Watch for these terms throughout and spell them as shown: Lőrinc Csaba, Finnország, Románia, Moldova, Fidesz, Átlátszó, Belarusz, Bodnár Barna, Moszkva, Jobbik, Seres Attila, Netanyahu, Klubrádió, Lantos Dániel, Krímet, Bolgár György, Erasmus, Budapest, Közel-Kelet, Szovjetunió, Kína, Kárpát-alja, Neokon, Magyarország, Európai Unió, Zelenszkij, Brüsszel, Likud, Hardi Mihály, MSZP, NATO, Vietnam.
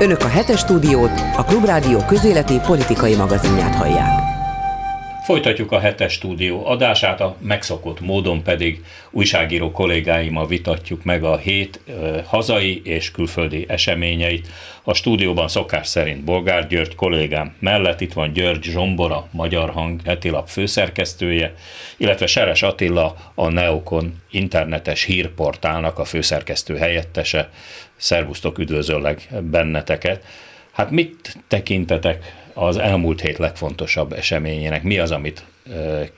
Önök a Hetes Stúdiót, a Klubrádió közéleti politikai magazinját hallják. Folytatjuk a Hetes Stúdió adását, a megszokott módon pedig újságíró kollégáimmal vitatjuk meg a hét hazai és külföldi eseményeit. A stúdióban szokás szerint Bolgár György kollégám mellett itt van György Zsombora, Magyar Hang heti lap főszerkesztője, illetve Seres Attila, a Neokon internetes hírportálnak a főszerkesztő helyettese. Szervusztok, üdvözöllek benneteket. Hát mit tekintetek az elmúlt hét legfontosabb eseményének? Mi az, amit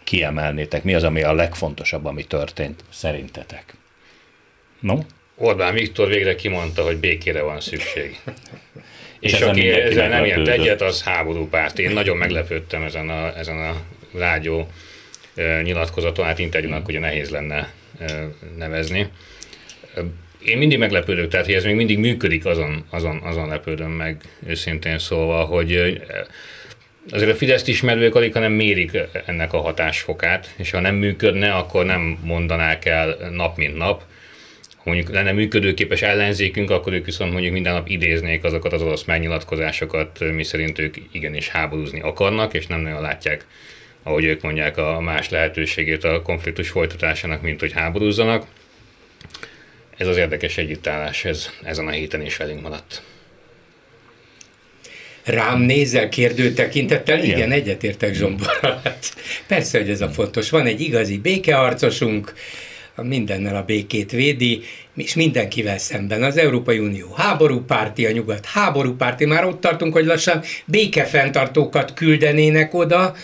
kiemelnétek? Mi az, ami a legfontosabb, ami történt szerintetek? No? Orbán Viktor végre kimondta, hogy békére van szükség. És aki ezzel nem ért egyet, az háborúpárt. Én nagyon meglepődtem ezen a rádió nyilatkozaton, hát interjúnak ugye nehéz lenne nevezni. Én mindig meglepődök, tehát hogy ez még mindig működik, azon lepődöm meg őszintén szólva, hogy azért a Fideszt ismerők alig, hanem mérik ennek a hatásfokát, és ha nem működne, akkor nem mondanák el nap mint nap. Ha mondjuk lenne működőképes ellenzékünk, akkor ők viszont mondjuk minden nap idéznék azokat az orosz megnyilatkozásokat, miszerint ők igenis háborúzni akarnak, és nem nagyon látják, ahogy ők mondják, a más lehetőségét a konfliktus folytatásának, mint hogy háborúzzanak. Ez az érdekes együttállás, ez ezen a héten is velünk maradt. Rám nézel kérdő tekintettel? Igen, egyetértek Zsomborral. Persze, hogy ez a fontos. Van egy igazi békeharcosunk, mindennel a békét védi, és mindenkivel szemben. Az Európai Unió háborúpárti, a nyugat háborúpárti. Már ott tartunk, hogy lassan békefenntartókat küldenének oda.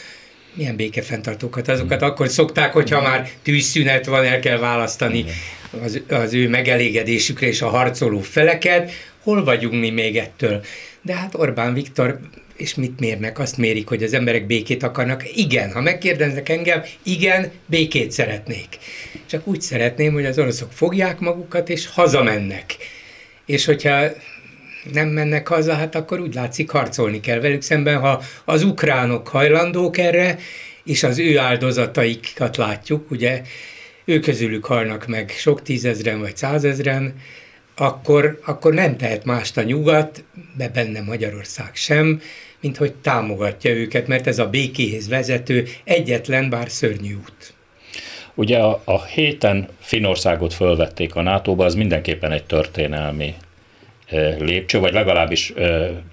Milyen békefenntartókat? Azokat akkor szokták, hogyha már tűzszünet van, el kell választani az ő megelégedésükre és a harcoló feleket. Hol vagyunk mi még ettől? De hát Orbán Viktor, és mit mérnek? Azt mérik, hogy az emberek békét akarnak. Igen, ha megkérdeznek engem, igen, békét szeretnék. Csak úgy szeretném, hogy az oroszok fogják magukat és hazamennek. És hogyha nem mennek haza, hát akkor úgy látszik, harcolni kell velük szemben, ha az ukránok hajlandók erre, és az ő áldozataikat látjuk, ugye, ő közülük halnak meg sok tízezren vagy százezren, akkor nem tehet mást a nyugat, de benne Magyarország sem, mint hogy támogatja őket, mert ez a békéhez vezető egyetlen, bár szörnyű út. Ugye a héten Finnországot fölvették a NATO-ba, az mindenképpen egy történelmi lépcső, vagy legalábbis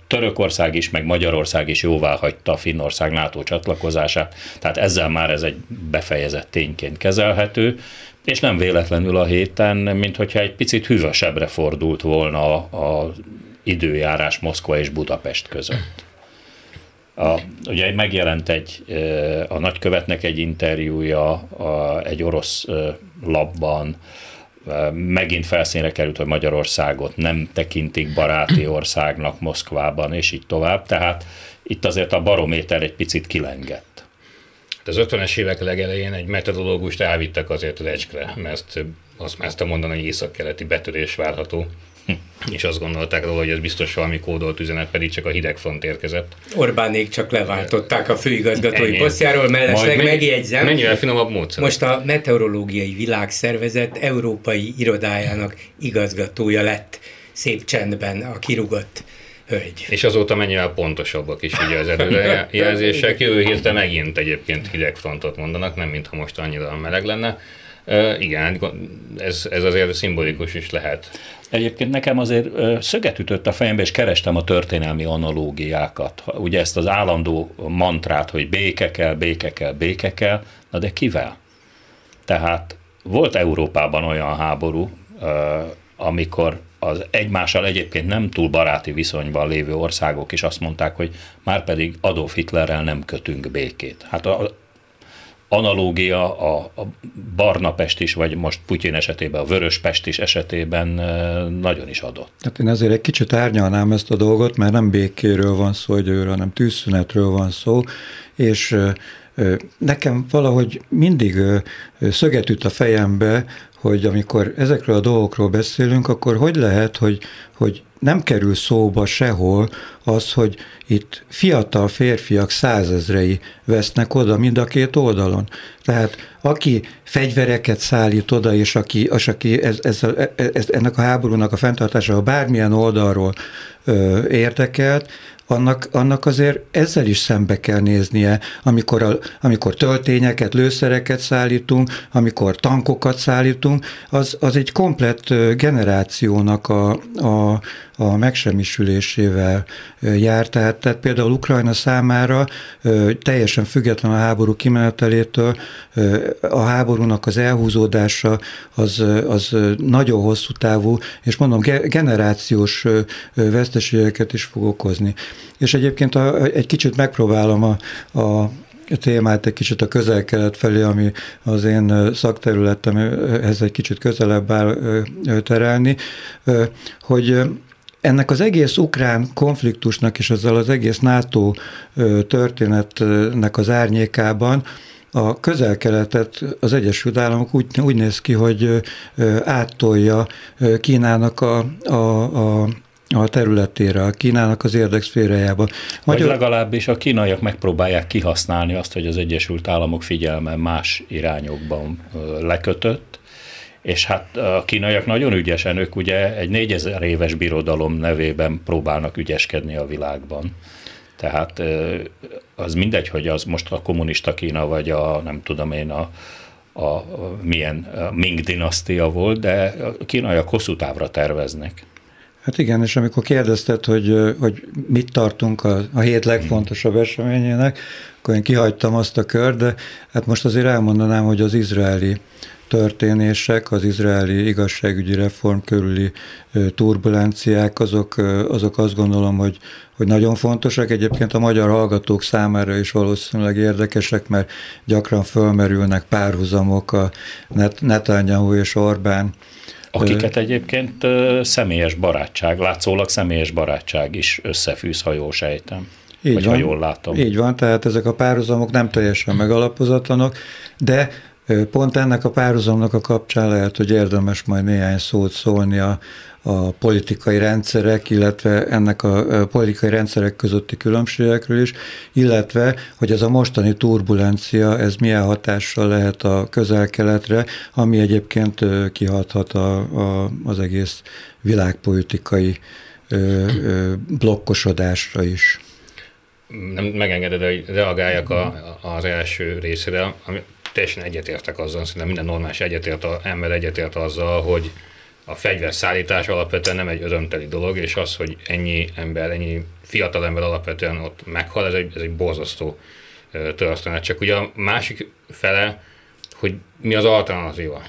Törökország is, meg Magyarország is jóvá hagyta Finnország NATO csatlakozását, tehát ezzel már ez egy befejezett tényként kezelhető, és nem véletlenül a héten, minthogyha egy picit hűvösebbre fordult volna az időjárás Moszkva és Budapest között. Ugye megjelent a nagykövetnek egy interjúja egy orosz lapban, megint felszínre került, hogy Magyarországot nem tekintik baráti országnak Moszkvában, és így tovább. Tehát itt azért a barométer egy picit kilengett. Az 50-es évek legelején egy metodológust elvittek azért az Ecskre, mert azt mázta mondani, hogy északkeleti betörés várható, és azt gondolták róla, hogy ez biztos valami kódolt üzenet, pedig csak a hidegfront érkezett. Orbánék csak leváltották a főigazgatói posztjáról, mellesleg megjegyzem. Mennyivel finomabb módszer. Most a Meteorológiai Világszervezet európai irodájának igazgatója lett szép csendben a kirúgott hölgy. És azóta mennyivel pontosabbak is ugye az előrejelzések. Jövő héten megint egyébként hidegfrontot mondanak, nem mintha most annyira meleg lenne. Igen, ez azért szimbolikus is lehet. Egyébként nekem azért szöget ütött a fejembe, és kerestem a történelmi analógiákat. Ugye ezt az állandó mantrát, hogy béke kell, béke kell, béke kell, na de kivel? Tehát volt Európában olyan háború, amikor az egymással egyébként nem túl baráti viszonyban lévő országok is azt mondták, hogy márpedig Adolf Hitlerrel nem kötünk békét. Hát az analógia a Barnapest is, vagy most Putyin esetében a Vöröspest is esetében nagyon is adott. Hát én azért egy kicsit árnyalnám ezt a dolgot, mert nem békéről van szó időről, hanem tűzszünetről van szó, és nekem valahogy mindig szöget üt a fejembe, hogy amikor ezekről a dolgokról beszélünk, akkor hogy lehet, hogy nem kerül szóba sehol az, hogy itt fiatal férfiak százezrei vesznek oda mind a két oldalon. Tehát aki fegyvereket szállít oda, és aki ennek a háborúnak a fenntartása bármilyen oldalról érdekelt, annak azért ezzel is szembe kell néznie, amikor töltényeket, lőszereket szállítunk, amikor tankokat szállítunk, az egy komplett generációnak a megsemmisülésével jár. Tehát például Ukrajna számára teljesen független a háború kimenetelétől, a háborúnak az elhúzódása az nagyon hosszú távú, és mondom, generációs veszteségeket is fog okozni. És egyébként egy kicsit megpróbálom a témát egy kicsit a Közel-Kelet felé, ami az én szakterületemhez egy kicsit közelebb áll, terelni, hogy ennek az egész ukrán konfliktusnak és ezzel az egész NATO történetnek az árnyékában a Közel-Keletet az Egyesült Államok úgy néz ki, hogy áttolja Kínának a területére, a Kínának az érdekszférájába. Vagy legalábbis a kínaiak megpróbálják kihasználni azt, hogy az Egyesült Államok figyelme más irányokban lekötött, és hát a kínaiak nagyon ügyesen, ők ugye egy 4000 éves birodalom nevében próbálnak ügyeskedni a világban. Tehát az mindegy, hogy az most a kommunista Kína, vagy a nem tudom én a milyen a Ming dinasztia volt, de a kínaiak hosszú távra terveznek. Hát igen, és amikor kérdezted, hogy mit tartunk a hét legfontosabb eseményének, akkor én kihagytam azt a kört, de hát most azért elmondanám, hogy az izraeli történések, az izraeli igazságügyi reform körüli turbulenciák, azok azt gondolom, hogy nagyon fontosak. Egyébként a magyar hallgatók számára is valószínűleg érdekesek, mert gyakran fölmerülnek párhuzamok a Netanyahu és Orbán, akiket egyébként személyes barátság, látszólag személyes barátság is összefűz, ha jól sejtem. Vagy ha jól látom. Így van, tehát ezek a párhuzamok nem teljesen megalapozatlanok, de pont ennek a párhuzamnak a kapcsán lehet, hogy érdemes majd néhány szót szólni a politikai rendszerek, illetve ennek a politikai rendszerek közötti különbségekről is, illetve, hogy ez a mostani turbulencia, ez milyen hatással lehet a Közel-Keletre, ami egyébként kihathat az egész világpolitikai blokkosodásra is. Nem megengeded, hogy reagáljak az első részre, ami teljesen egyetértek azzal, szerintem minden normális ember egyetért azzal, hogy a fegyverszállítás alapvetően nem egy örömteli dolog, és az, hogy ennyi ember, ennyi fiatal ember alapvetően ott meghal, ez egy borzasztó történet. Csak ugye a másik fele, hogy mi az alternatíva.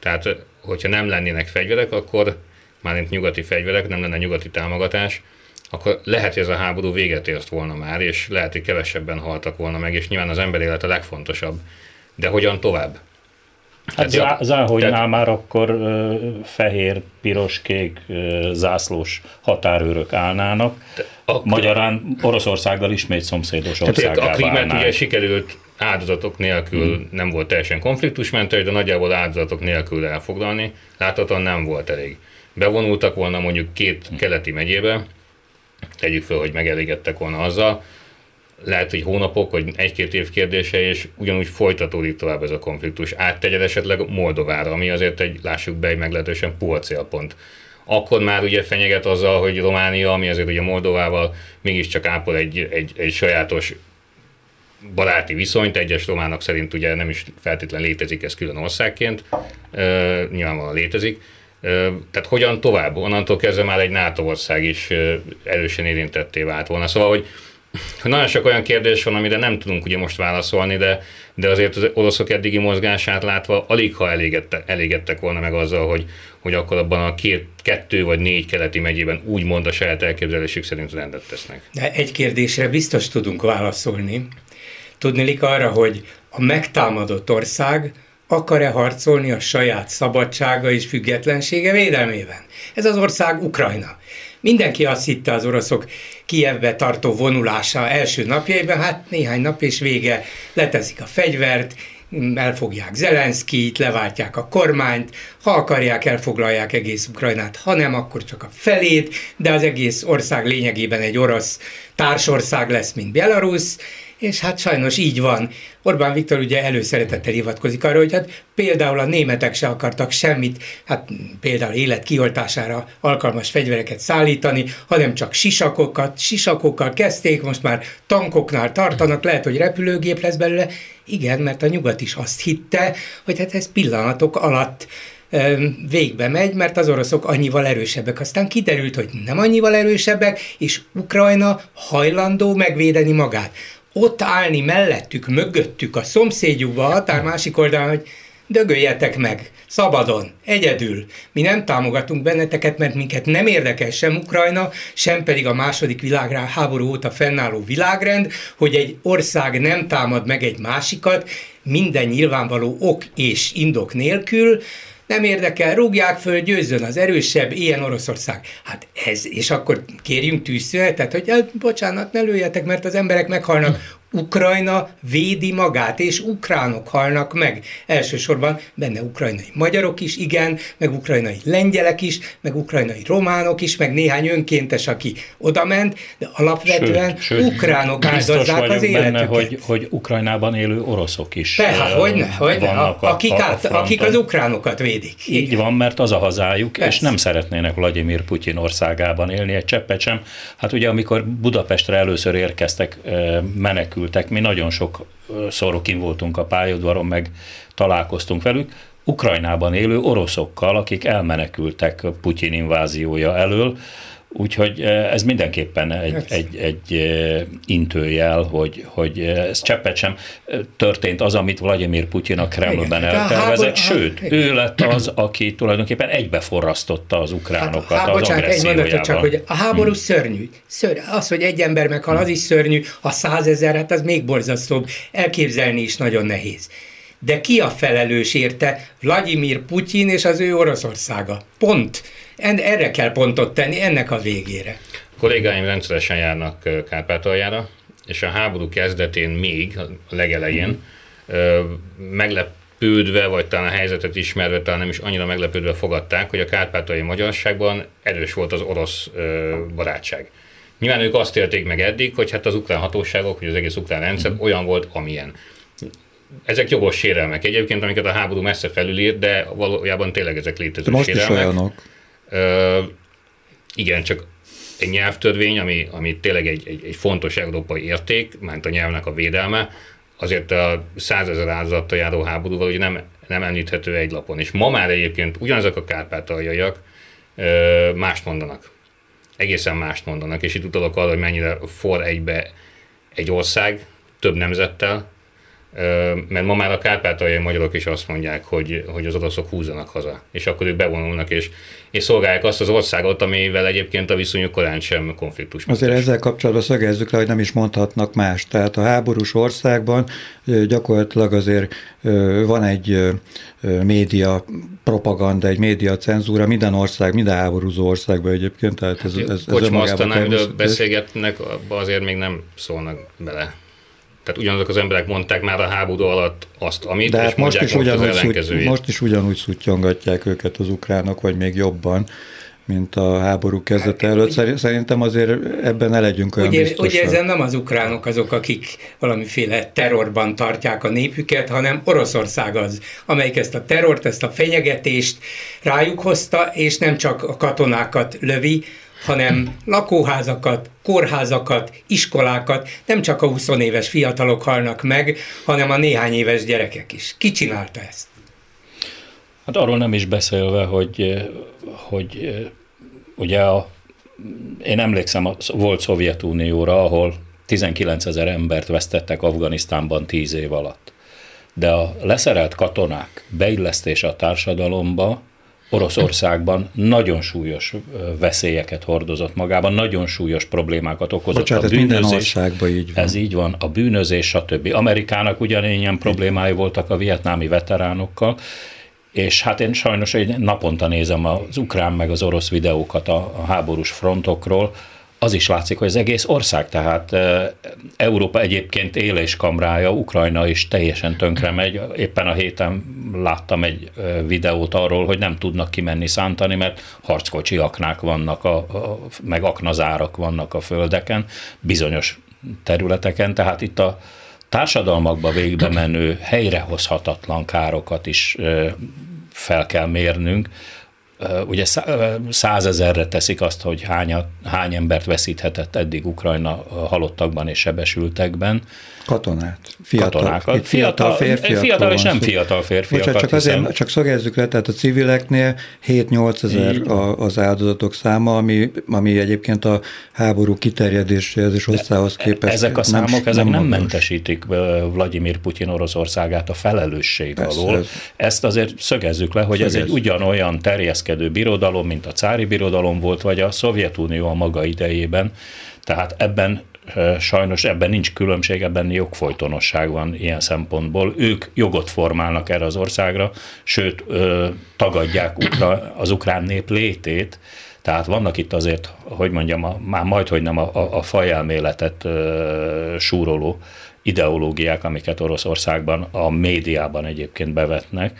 Tehát, hogyha nem lennének fegyverek, akkor mármint nyugati fegyverek, nem lenne nyugati támogatás, akkor lehet, hogy ez a háború véget ért volna már, és lehet, hogy kevesebben haltak volna meg, és nyilván az ember élet a legfontosabb. De hogyan tovább? Hát Záhonynál már akkor fehér, piros, kék zászlós határőrök állnának. Magyarán Oroszországgal ismét szomszédos országgá válnánk. A Krímet ugye sikerült áldozatok nélkül, nem volt teljesen konfliktusmentes, de nagyjából áldozatok nélkül elfoglalni. Láthatóan nem volt elég. Bevonultak volna mondjuk 2 keleti megyébe, tegyük fel, hogy megelégedtek volna azzal, lehet, hogy hónapok, vagy 1-2 év kérdése, és ugyanúgy folytatódik tovább ez a konfliktus. Áttegyed esetleg Moldovára, ami azért egy, lássuk be, egy meglehetősen puha célpont. Akkor már ugye fenyeget azzal, hogy Románia, ami azért ugye Moldovával mégiscsak ápol egy sajátos baráti viszonyt, egyes románok szerint ugye nem is feltétlen létezik ez külön országként, nyilvánvalóan létezik. Tehát hogyan tovább? Onnantól kezdve már egy NATO ország is erősen érintetté vált volna. Szóval, hogy nagyon sok olyan kérdés van, amire nem tudunk ugye most válaszolni, de azért az oroszok eddigi mozgását látva alig ha elégedtek volna meg azzal, hogy akkor abban a 2 vagy 4 keleti megyében úgymond a saját elképzelésük szerint rendet tesznek. De egy kérdésre biztos tudunk válaszolni. Tudnilik arra, hogy a megtámadott ország akar-e harcolni a saját szabadsága és függetlensége védelmében? Ez az ország Ukrajna. Mindenki azt hitte az oroszok Kijevbe tartó vonulása első napjaiban, hát néhány nap és vége, leteszik a fegyvert, elfogják Zelenszkijt, leváltják a kormányt, ha akarják, elfoglalják egész Ukrajnát, ha nem, akkor csak a felét, de az egész ország lényegében egy orosz társország lesz, mint Belarusz, és hát sajnos így van. Orbán Viktor ugye előszeretettel hivatkozik arra, hogy hát például a németek se akartak semmit, hát például élet kioltására alkalmas fegyvereket szállítani, hanem csak sisakokkal kezdték, most már tankoknál tartanak, lehet, hogy repülőgép lesz belőle. Igen, mert a nyugat is azt hitte, hogy hát ez pillanatok alatt végbe megy, mert az oroszok annyival erősebbek. Aztán kiderült, hogy nem annyival erősebbek, és Ukrajna hajlandó megvédeni magát. Ott állni mellettük, mögöttük, a szomszédjukba, a határ másik oldalán, hogy dögöljetek meg, szabadon, egyedül. Mi nem támogatunk benneteket, mert minket nem érdekel sem Ukrajna, sem pedig a második világháború óta fennálló világrend, hogy egy ország nem támad meg egy másikat, minden nyilvánvaló ok és indok nélkül. Nem érdekel, rúgják föl, győzzön az erősebb, ilyen Oroszország. Hát ez, és akkor kérjünk tűzszünetet, hogy bocsánat, ne lőjetek, mert az emberek meghalnak. Ukrajna védi magát, és ukránok halnak meg. Elsősorban benne ukrajnai magyarok is, igen, meg ukrajnai lengyelek is, meg ukrajnai románok is, meg néhány önkéntes, aki odament, de alapvetően sőt, ukránok áldozzák az életüket. Benne, hogy Ukrajnában élő oroszok is akik az ukránokat védik. Igen. Így van, mert az a hazájuk, persze. És nem szeretnének Vladimir Putyin országában élni egy cseppet sem. Hát ugye, amikor Budapestre először érkeztek menekül, mi nagyon sokszor kint voltunk a pályaudvaron, meg találkoztunk velük, Ukrajnában élő oroszokkal, akik elmenekültek Putyin inváziója elől, úgyhogy ez mindenképpen egy intőjel, hogy ez cseppet sem történt az, amit Vladimir Putyin a Kremlben eltervezett, sőt, ő lett az, aki tulajdonképpen egybeforrasztotta az ukránokat az agressziójával. Bocsánat, csak, hogy a háború szörnyű. Az, hogy egy ember meghal, az is szörnyű, a 100 000, hát az még borzasztóbb, elképzelni is nagyon nehéz. De ki a felelős érte? Vladimir Putyin és az ő Oroszországa. Pont. Erre kell pontot tenni, ennek a végére. A kollégáim rendszeresen járnak Kárpát-aljára, és a háború kezdetén még, a legelején, meglepődve, vagy talán a helyzetet ismerve, talán nem is annyira meglepődve fogadták, hogy a kárpátaljai magyarságban erős volt az orosz barátság. Nyilván ők azt élték meg eddig, hogy hát az ukrán hatóságok, hogy az egész ukrán rendszer olyan volt, amilyen. Ezek jogos sérelmek egyébként, amiket a háború messze felülír, de valójában tényleg ezek létező most sérelmek. Igen, csak egy nyelvtörvény, ami tényleg egy fontos európai érték, mert a nyelvnek a védelme, azért a 100 000 áldozattal járó háborúval ugye nem említhető egy lapon. És ma már egyébként ugyanazok a kárpátaljaiak mást mondanak. Egészen mást mondanak, és itt utalok arra, hogy mennyire forr egybe egy ország több nemzettel, mert ma már a kárpátaljai magyarok is azt mondják, hogy az oroszok húzzanak haza, és akkor ők bevonulnak, és szolgálják azt az országot, amivel egyébként a viszonyuk korán sem konfliktusmentes. Azért ezzel kapcsolatban szögezzük le, hogy nem is mondhatnak más. Tehát a háborús országban gyakorlatilag azért van egy média propaganda, egy média cenzúra, minden ország, minden háborúzó országban egyébként. Tehát ez kocsmasztanák, de beszélgetnek, azért még nem szólnak bele. Tehát ugyanazok az emberek mondták már a háború alatt azt, amit, és mondják most az ellenkezőjét. Most is ugyanúgy szutyongatják őket az ukránok, vagy még jobban, mint a háború kezdete előtt. Szerintem azért ebben ne legyünk olyan biztosak. Ugye ezen nem az ukránok azok, akik valamiféle terrorban tartják a népüket, hanem Oroszország az, amelyik ezt a terrort, ezt a fenyegetést rájuk hozta, és nem csak a katonákat lövi, hanem lakóházakat, kórházakat, iskolákat, nem csak a 20 éves fiatalok halnak meg, hanem a néhány éves gyerekek is. Ki csinálta ezt? Hát arról nem is beszélve, hogy ugye én emlékszem, volt Szovjetunióra, ahol 19 000 embert vesztettek Afganisztánban 10 év alatt. De a leszerelt katonák beillesztése a társadalomba Oroszországban nagyon súlyos veszélyeket hordozott magában, nagyon súlyos problémákat okozott. Bocsánat, a bűnözés. Minden országban így van. Ez így van, a bűnözés, stb. Amerikának ugyanilyen problémái voltak a vietnámi veteránokkal, és hát én sajnos naponta nézem az ukrán meg az orosz videókat a háborús frontokról, az is látszik, hogy az egész ország, tehát Európa egyébként éléskamrája, Ukrajna is teljesen tönkre megy. Éppen a héten láttam egy videót arról, hogy nem tudnak kimenni szántani, mert harckocsi aknák vannak, meg aknazárak vannak a földeken, bizonyos területeken, tehát itt a társadalmakba végbe menő helyrehozhatatlan károkat is fel kell mérnünk. Ugye 100 000-re teszik azt, hogy hány embert veszíthetett eddig Ukrajna halottakban és sebesültekben. Katonákat. Fiatal és nem fiatal férfiakat. Csak szögezzük le, tehát a civileknél 7-8 ezer az áldozatok száma, ami egyébként a háború kiterjedéséhez és hosszához képest. Ezek a számok nem mentesítik Vladimir Putyin Oroszországát a felelősség alól. Ezt azért szögezzük le, hogy ez egy ugyanolyan terjeszkedő birodalom, mint a cári birodalom volt, vagy a Szovjetunió a maga idejében. Tehát ebben nincs különbség, ebben jogfolytonosság van ilyen szempontból. Ők jogot formálnak erre az országra, sőt, tagadják az ukrán nép létét. Tehát vannak itt azért, hogy mondjam, már majdhogy nem a fajelméletet súroló ideológiák, amiket Oroszországban a médiában egyébként bevetnek.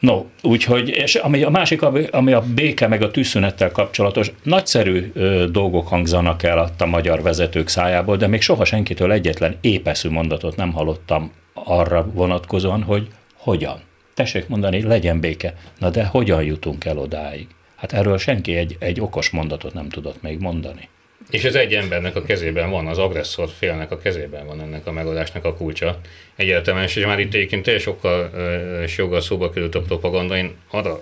No, úgyhogy, és ami a másik, ami a béke meg a tűzszünettel kapcsolatos, nagyszerű dolgok hangzanak el a magyar vezetők szájából, de még soha senkitől egyetlen épeszű mondatot nem hallottam arra vonatkozóan, hogy hogyan. Tessék mondani, legyen béke. Na de hogyan jutunk el odáig? Hát erről senki egy okos mondatot nem tudott még mondani. És ez egy embernek a kezében van, az agresszor félnek a kezében van ennek a megoldásnak a kulcsa. Egyértelműen, és már itt egyébként sokkal joggal szóba került a propaganda. Én arra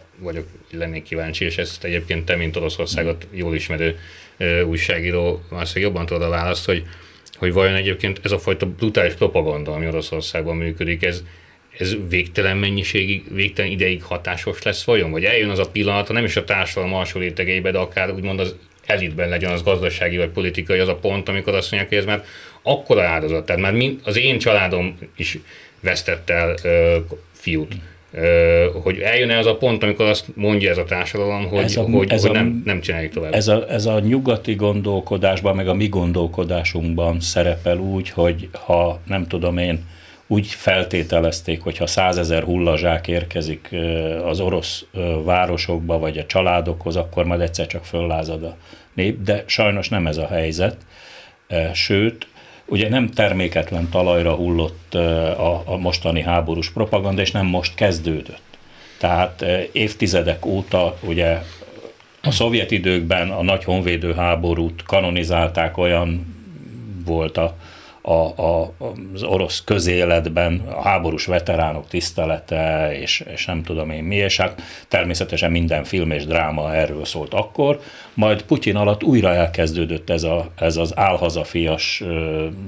lennék kíváncsi, és ezt egyébként te, mint Oroszországot jól ismerő újságíró, azt jobban tudod a választ, hogy vajon egyébként ez a fajta brutális propaganda, ami Oroszországban működik, ez végtelen mennyiségig, végtelen ideig hatásos lesz vajon? Vagy eljön az a pillanat, nem is a társadalom alsó rétegeibe, de akár úgymond az elitben legyen az gazdasági vagy politikai az a pont, amikor azt mondják, hogy ez már akkora áldozat. Tehát már az én családom is vesztett el fiút. Hogy eljön az a pont, amikor azt mondja ez a társadalom, hogy nem csináljuk tovább. Ez a nyugati gondolkodásban, meg a mi gondolkodásunkban szerepel úgy, hogy ha nem tudom én, úgy feltételezték, hogy ha 100 000 hullazsák érkezik az orosz városokba, vagy a családokhoz, akkor majd egyszer csak föllázad a nép, de sajnos nem ez a helyzet. Sőt, ugye nem terméketlen talajra hullott a mostani háborús propaganda, és nem most kezdődött. Tehát évtizedek óta ugye a szovjet időkben a nagy honvédő háborút kanonizálták, olyan volt az orosz közéletben a háborús veteránok tisztelete, és nem tudom én mi, és hát természetesen minden film és dráma erről szólt akkor, majd Putyin alatt újra elkezdődött ez az álhazafias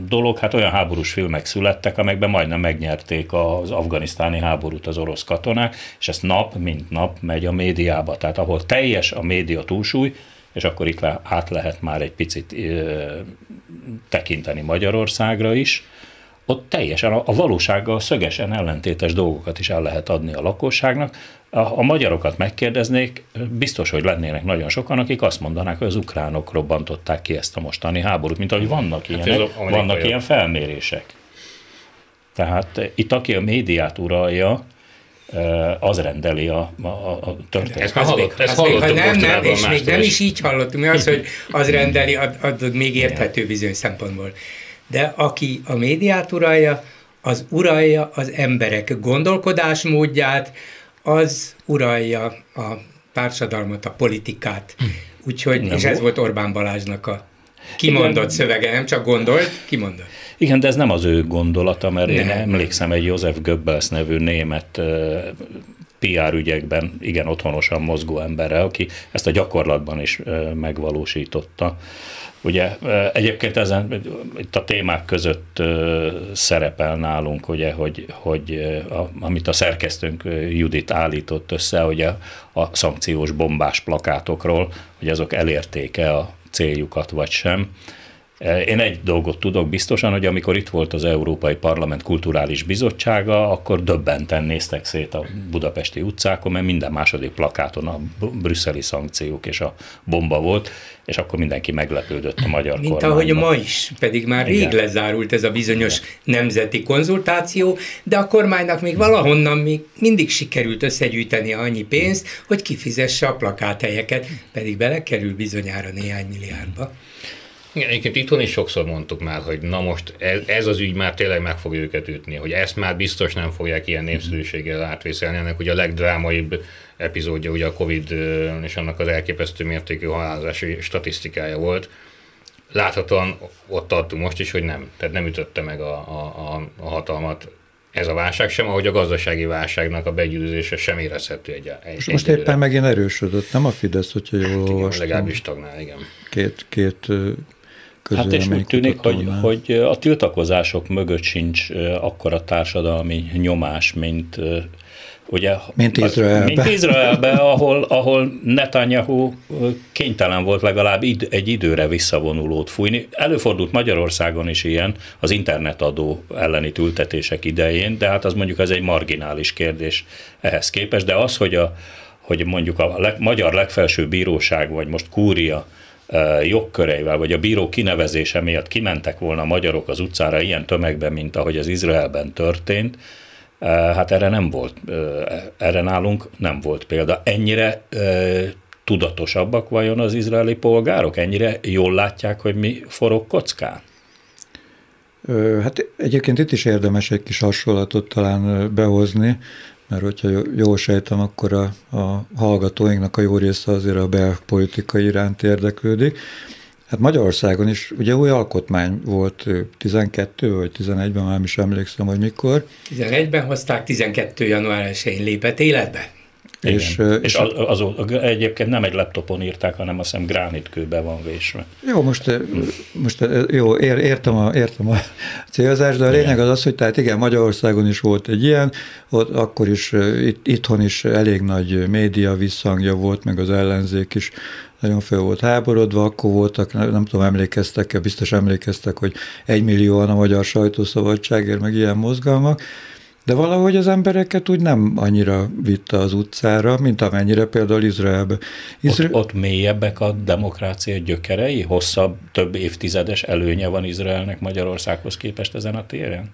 dolog, hát olyan háborús filmek születtek, amelyekben majdnem megnyerték az afganisztáni háborút az orosz katonák, és ez nap mint nap megy a médiába, tehát ahol teljes a média túlsúly, és akkor itt át lehet már egy picit tekinteni Magyarországra is, ott teljesen a valósággal szögesen ellentétes dolgokat is el lehet adni a lakosságnak. A magyarokat megkérdeznék, biztos, hogy lennének nagyon sokan, akik azt mondanák, hogy az ukránok robbantották ki ezt a mostani háborút, mint ahogy vannak ilyenek, vannak ilyen felmérések. Tehát itt, aki a médiát uralja, az rendeli a történetet. Ezt hallottuk és még nem is így hallottunk, mi az, hogy az rendeli, az még érthető bizonyos szempontból. De aki a médiát uralja az emberek gondolkodásmódját, az uralja a társadalmat, a politikát. Úgyhogy, és ez volt Orbán Balázsnak a kimondott szövege, nem csak gondolt, kimondott. Igen, de ez nem az ő gondolata, mert én emlékszem egy Joseph Goebbels nevű német PR ügyekben igen otthonosan mozgó emberre, aki ezt a gyakorlatban is megvalósította. Ugye egyébként ezen, itt a témák között szerepel nálunk, ugye, hogy amit a szerkesztőnk Judit állított össze, hogy a szankciós bombás plakátokról, hogy azok elérték-e a céljukat vagy sem. Én egy dolgot tudok biztosan, hogy amikor itt volt az Európai Parlament Kulturális Bizottsága, akkor döbbenten néztek szét a budapesti utcákon, mert minden második plakáton a brüsszeli szankciók és a bomba volt, és akkor mindenki meglepődött a magyar kormányban. Mint ahogy ma is, pedig már rég lezárult ez a bizonyos nemzeti konzultáció, de a kormánynak még valahonnan még mindig sikerült összegyűjteni annyi pénzt, hogy kifizesse a plakáthelyeket, pedig belekerül bizonyára néhány milliárdba. Igen, egyébként itthon is sokszor mondtuk már, hogy na most ez az ügy már tényleg meg fogja őket ütni, hogy ezt már biztos nem fogják ilyen népszerűséggel átvészelni, ennek ugye a legdrámaibb epizódja ugye a Covid és annak az elképesztő mértékű halálozási statisztikája volt. Láthatóan ott tartunk most is, hogy nem, tehát nem ütötte meg a hatalmat ez a válság sem, ahogy a gazdasági válságnak a begyűrűzése sem érezhető egyáltalán. Most éppen megint erősödött, nem a Fidesz, hogyha jól olvastam. Igen, legalábbis tagnál, igen. Két hát és úgy tűnik, hogy a tiltakozások mögött sincs akkora társadalmi nyomás, mint ugye, mint Izraelben. Ahol Netanyahu kénytelen volt legalább egy időre visszavonulót fújni. Előfordult Magyarországon is ilyen az internetadó elleni tüntetések idején, de hát az mondjuk az egy marginális kérdés ehhez képest, de az, hogy mondjuk a magyar legfelső bíróság, vagy most kúria jogköreivel, vagy a bíró kinevezése miatt kimentek volna a magyarok az utcára ilyen tömegben, mint ahogy az Izraelben történt, hát erre nálunk nem volt példa. Ennyire tudatosabbak vajon az izraeli polgárok? Ennyire jól látják, hogy mi forog kockán? Hát egyébként itt is érdemes egy kis hasonlatot talán behozni, mert hogyha jól sejtem, akkor a hallgatóinknak a jó része azért a belpolitika iránt érdeklődik. Hát Magyarországon is ugye új alkotmány volt 12 vagy 11-ben, már is emlékszem, hogy mikor. 11-ben hozták, 12. január 1-én lépett életbe. És egyébként nem egy laptopon írták, hanem azt hiszem gránitkőbe van vésve. Jó, értem a célzást, de a lényeg az, hogy tehát igen, Magyarországon is volt egy ilyen, ott akkor is itthon is elég nagy média visszhangja volt, meg az ellenzék is nagyon fel volt háborodva, akkor voltak, nem tudom, emlékeztek-e, biztos emlékeztek, hogy 1 millióan a magyar sajtószabadságért, meg ilyen mozgalmak. De valahogy az embereket úgy nem annyira vitte az utcára, mint amennyire például Izraelbe. Ott mélyebbek a demokrácia gyökerei? Hosszabb, több évtizedes előnye van Izraelnek Magyarországhoz képest ezen a téren?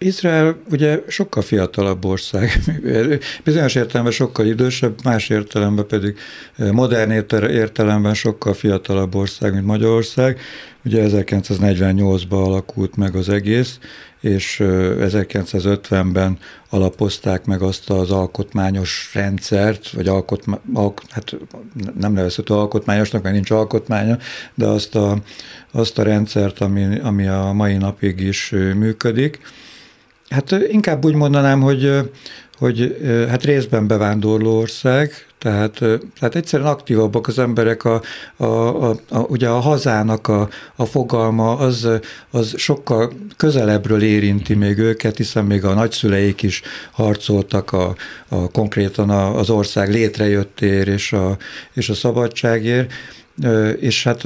Izrael ugye sokkal fiatalabb ország, bizonyos értelemben sokkal idősebb, más értelemben pedig modern értelemben sokkal fiatalabb ország, mint Magyarország. Ugye 1948-ban alakult meg az egész, és 1950-ben alapozták meg azt az alkotmányos rendszert, vagy hát nem nevezhető alkotmányosnak, mert nincs alkotmánya, de azt a rendszert, ami a mai napig is működik. Hát inkább úgy mondanám, hogy hát részben bevándorló ország, tehát egyszerűen aktívabbak az emberek, ugye a hazának a fogalma, az sokkal közelebbről érinti még őket, hiszen még a nagyszüleik is harcoltak konkrétan az ország létrejöttéért és a szabadságért. És hát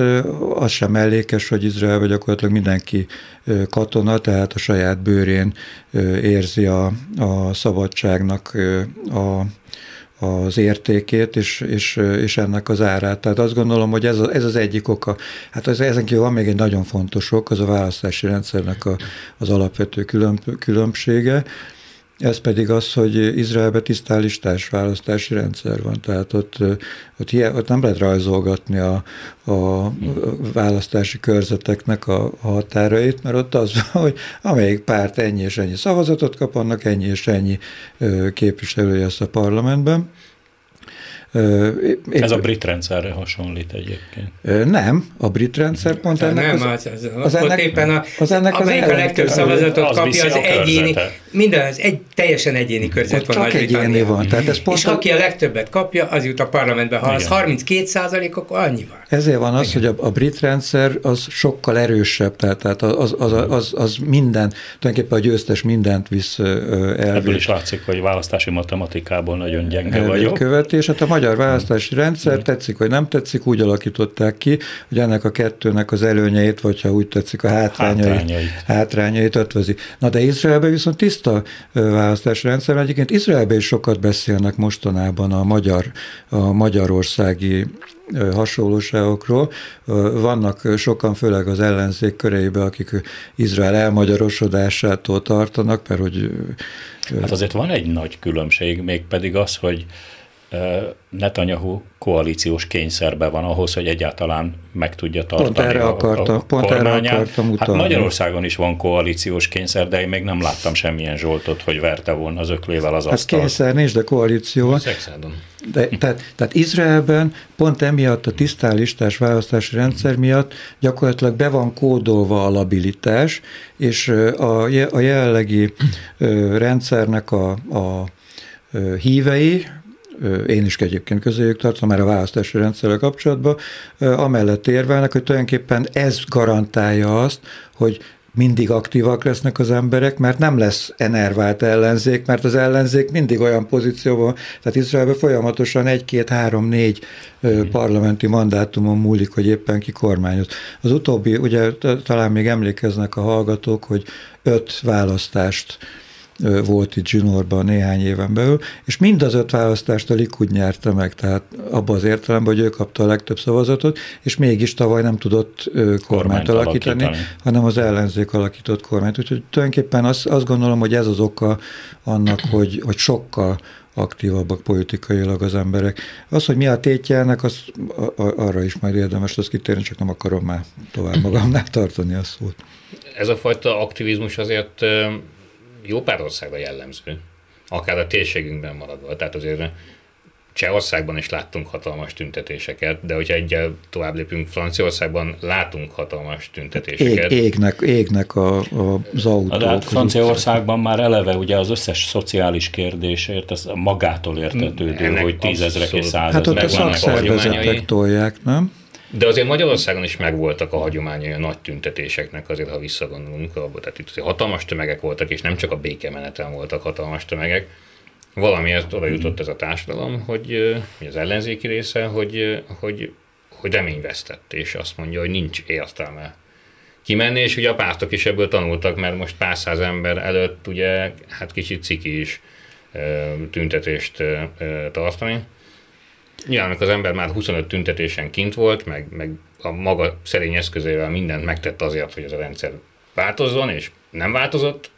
az sem mellékes, hogy Izraelben gyakorlatilag mindenki katona, tehát a saját bőrén érzi a szabadságnak az értékét, és ennek az árát. Tehát azt gondolom, hogy ez az egyik oka. Hát ezen kívül van még egy nagyon fontos ok, az a választási rendszernek az alapvető különbsége. Ez pedig az, hogy Izraelben tisztán listás választási rendszer van, tehát ott nem lehet rajzolgatni a választási körzeteknek a határait, mert ott az van, hogy amelyik párt ennyi és ennyi szavazatot kap, annak ennyi és ennyi képviselője lesz a parlamentben. Ez a brit rendszerre hasonlít egyébként. Nem, a brit rendszer pont ennek amelyik a legtöbb szavazatot kapja, az egyéni, minden teljesen egyéni körzet van. Csak egyéni van. Tehát ez pont és aki a legtöbbet kapja, az jut a parlamentbe. Ha az 32%, akkor annyi van. Ezért van az, hogy a brit rendszer az sokkal erősebb, tehát az minden, tulajdonképpen a győztes mindent visz elvét. Ebből is látszik, hogy választási matematikából nagyon gyenge vagyok. Hát a magyar választási rendszer, tetszik vagy nem tetszik, úgy alakították ki, hogy ennek a kettőnek az előnyeit, vagy ha úgy tetszik, a hátrányait ötvözi. Na de Izraelben viszont tiszta választási rendszer, egyébként Izraelben is sokat beszélnek mostanában a magyarországi hasonlóságokról. Vannak sokan, főleg az ellenzék köreiben, akik Izrael elmagyarosodásától tartanak, mert hogy... Hát azért van egy nagy különbség, mégpedig az, hogy Netanyahu koalíciós kényszerben van ahhoz, hogy egyáltalán meg tudja tartani a kormányát. Hát Magyarországon is van koalíciós kényszer, de én még nem láttam semmilyen Zsoltot, hogy verte volna az öklével az asztalt. Hát kényszer nincs, de koalíció. Tehát Izraelben pont emiatt a tisztálistás választási rendszer miatt gyakorlatilag be van kódolva a labilitás, és a jelenlegi rendszernek a hívei, én is egyébként közéjük tartom már a választási rendszerrel kapcsolatban, amellett érvelnek, hogy tulajdonképpen ez garantálja azt, hogy mindig aktívak lesznek az emberek, mert nem lesz enervált ellenzék, mert az ellenzék mindig olyan pozícióban, tehát Izraelben folyamatosan 1, 2, 3, 4 parlamenti mandátumon múlik, hogy éppen ki kormányoz. Az utóbbi, ugye talán még emlékeznek a hallgatók, hogy 5 választást volt itt zsinórban néhány éven belül, és mind az 5 választást a Likud nyerte meg, tehát abban az értelemben, hogy ő kapta a legtöbb szavazatot, és mégis tavaly nem tudott kormányt alakítani, hanem az ellenzék alakított kormányt. Úgyhogy tulajdonképpen azt gondolom, hogy ez az oka annak, hogy sokkal aktívabbak politikailag az emberek. Az, hogy mi a tétje ennek, az, arra is majd érdemes lesz kitérni, csak nem akarom már tovább magamnál tartani a szót. Ez a fajta aktivizmus azért jó pár országra jellemző, akár a térségünkben maradva. Tehát azért Csehországban is láttunk hatalmas tüntetéseket, de hogyha egyel tovább lépünk, Franciaországban látunk hatalmas tüntetéseket. Égnek az autók. De hát Franciaországban már eleve ugye az összes szociális kérdésért, az magától értetődő, hogy tízezrek és százezrek. Hát ott a szakszervezetek tolják, nem? De azért Magyarországon is megvoltak a hagyományai a nagy tüntetéseknek, azért ha visszagondolunk, tehát itt azért hatalmas tömegek voltak, és nem csak a békemeneten voltak hatalmas tömegek. Valamiért oda jutott ez a társadalom, hogy az ellenzéki része, hogy reményvesztett, és azt mondja, hogy nincs értelme kimenni, és ugye a pártok is ebből tanultak, mert most pár száz ember előtt ugye hát kicsit ciki is tüntetést tartani. Nyilván az ember már 25 tüntetésen kint volt, meg a maga szerény eszközével mindent megtett azért, hogy ez a rendszer változzon, és nem változott,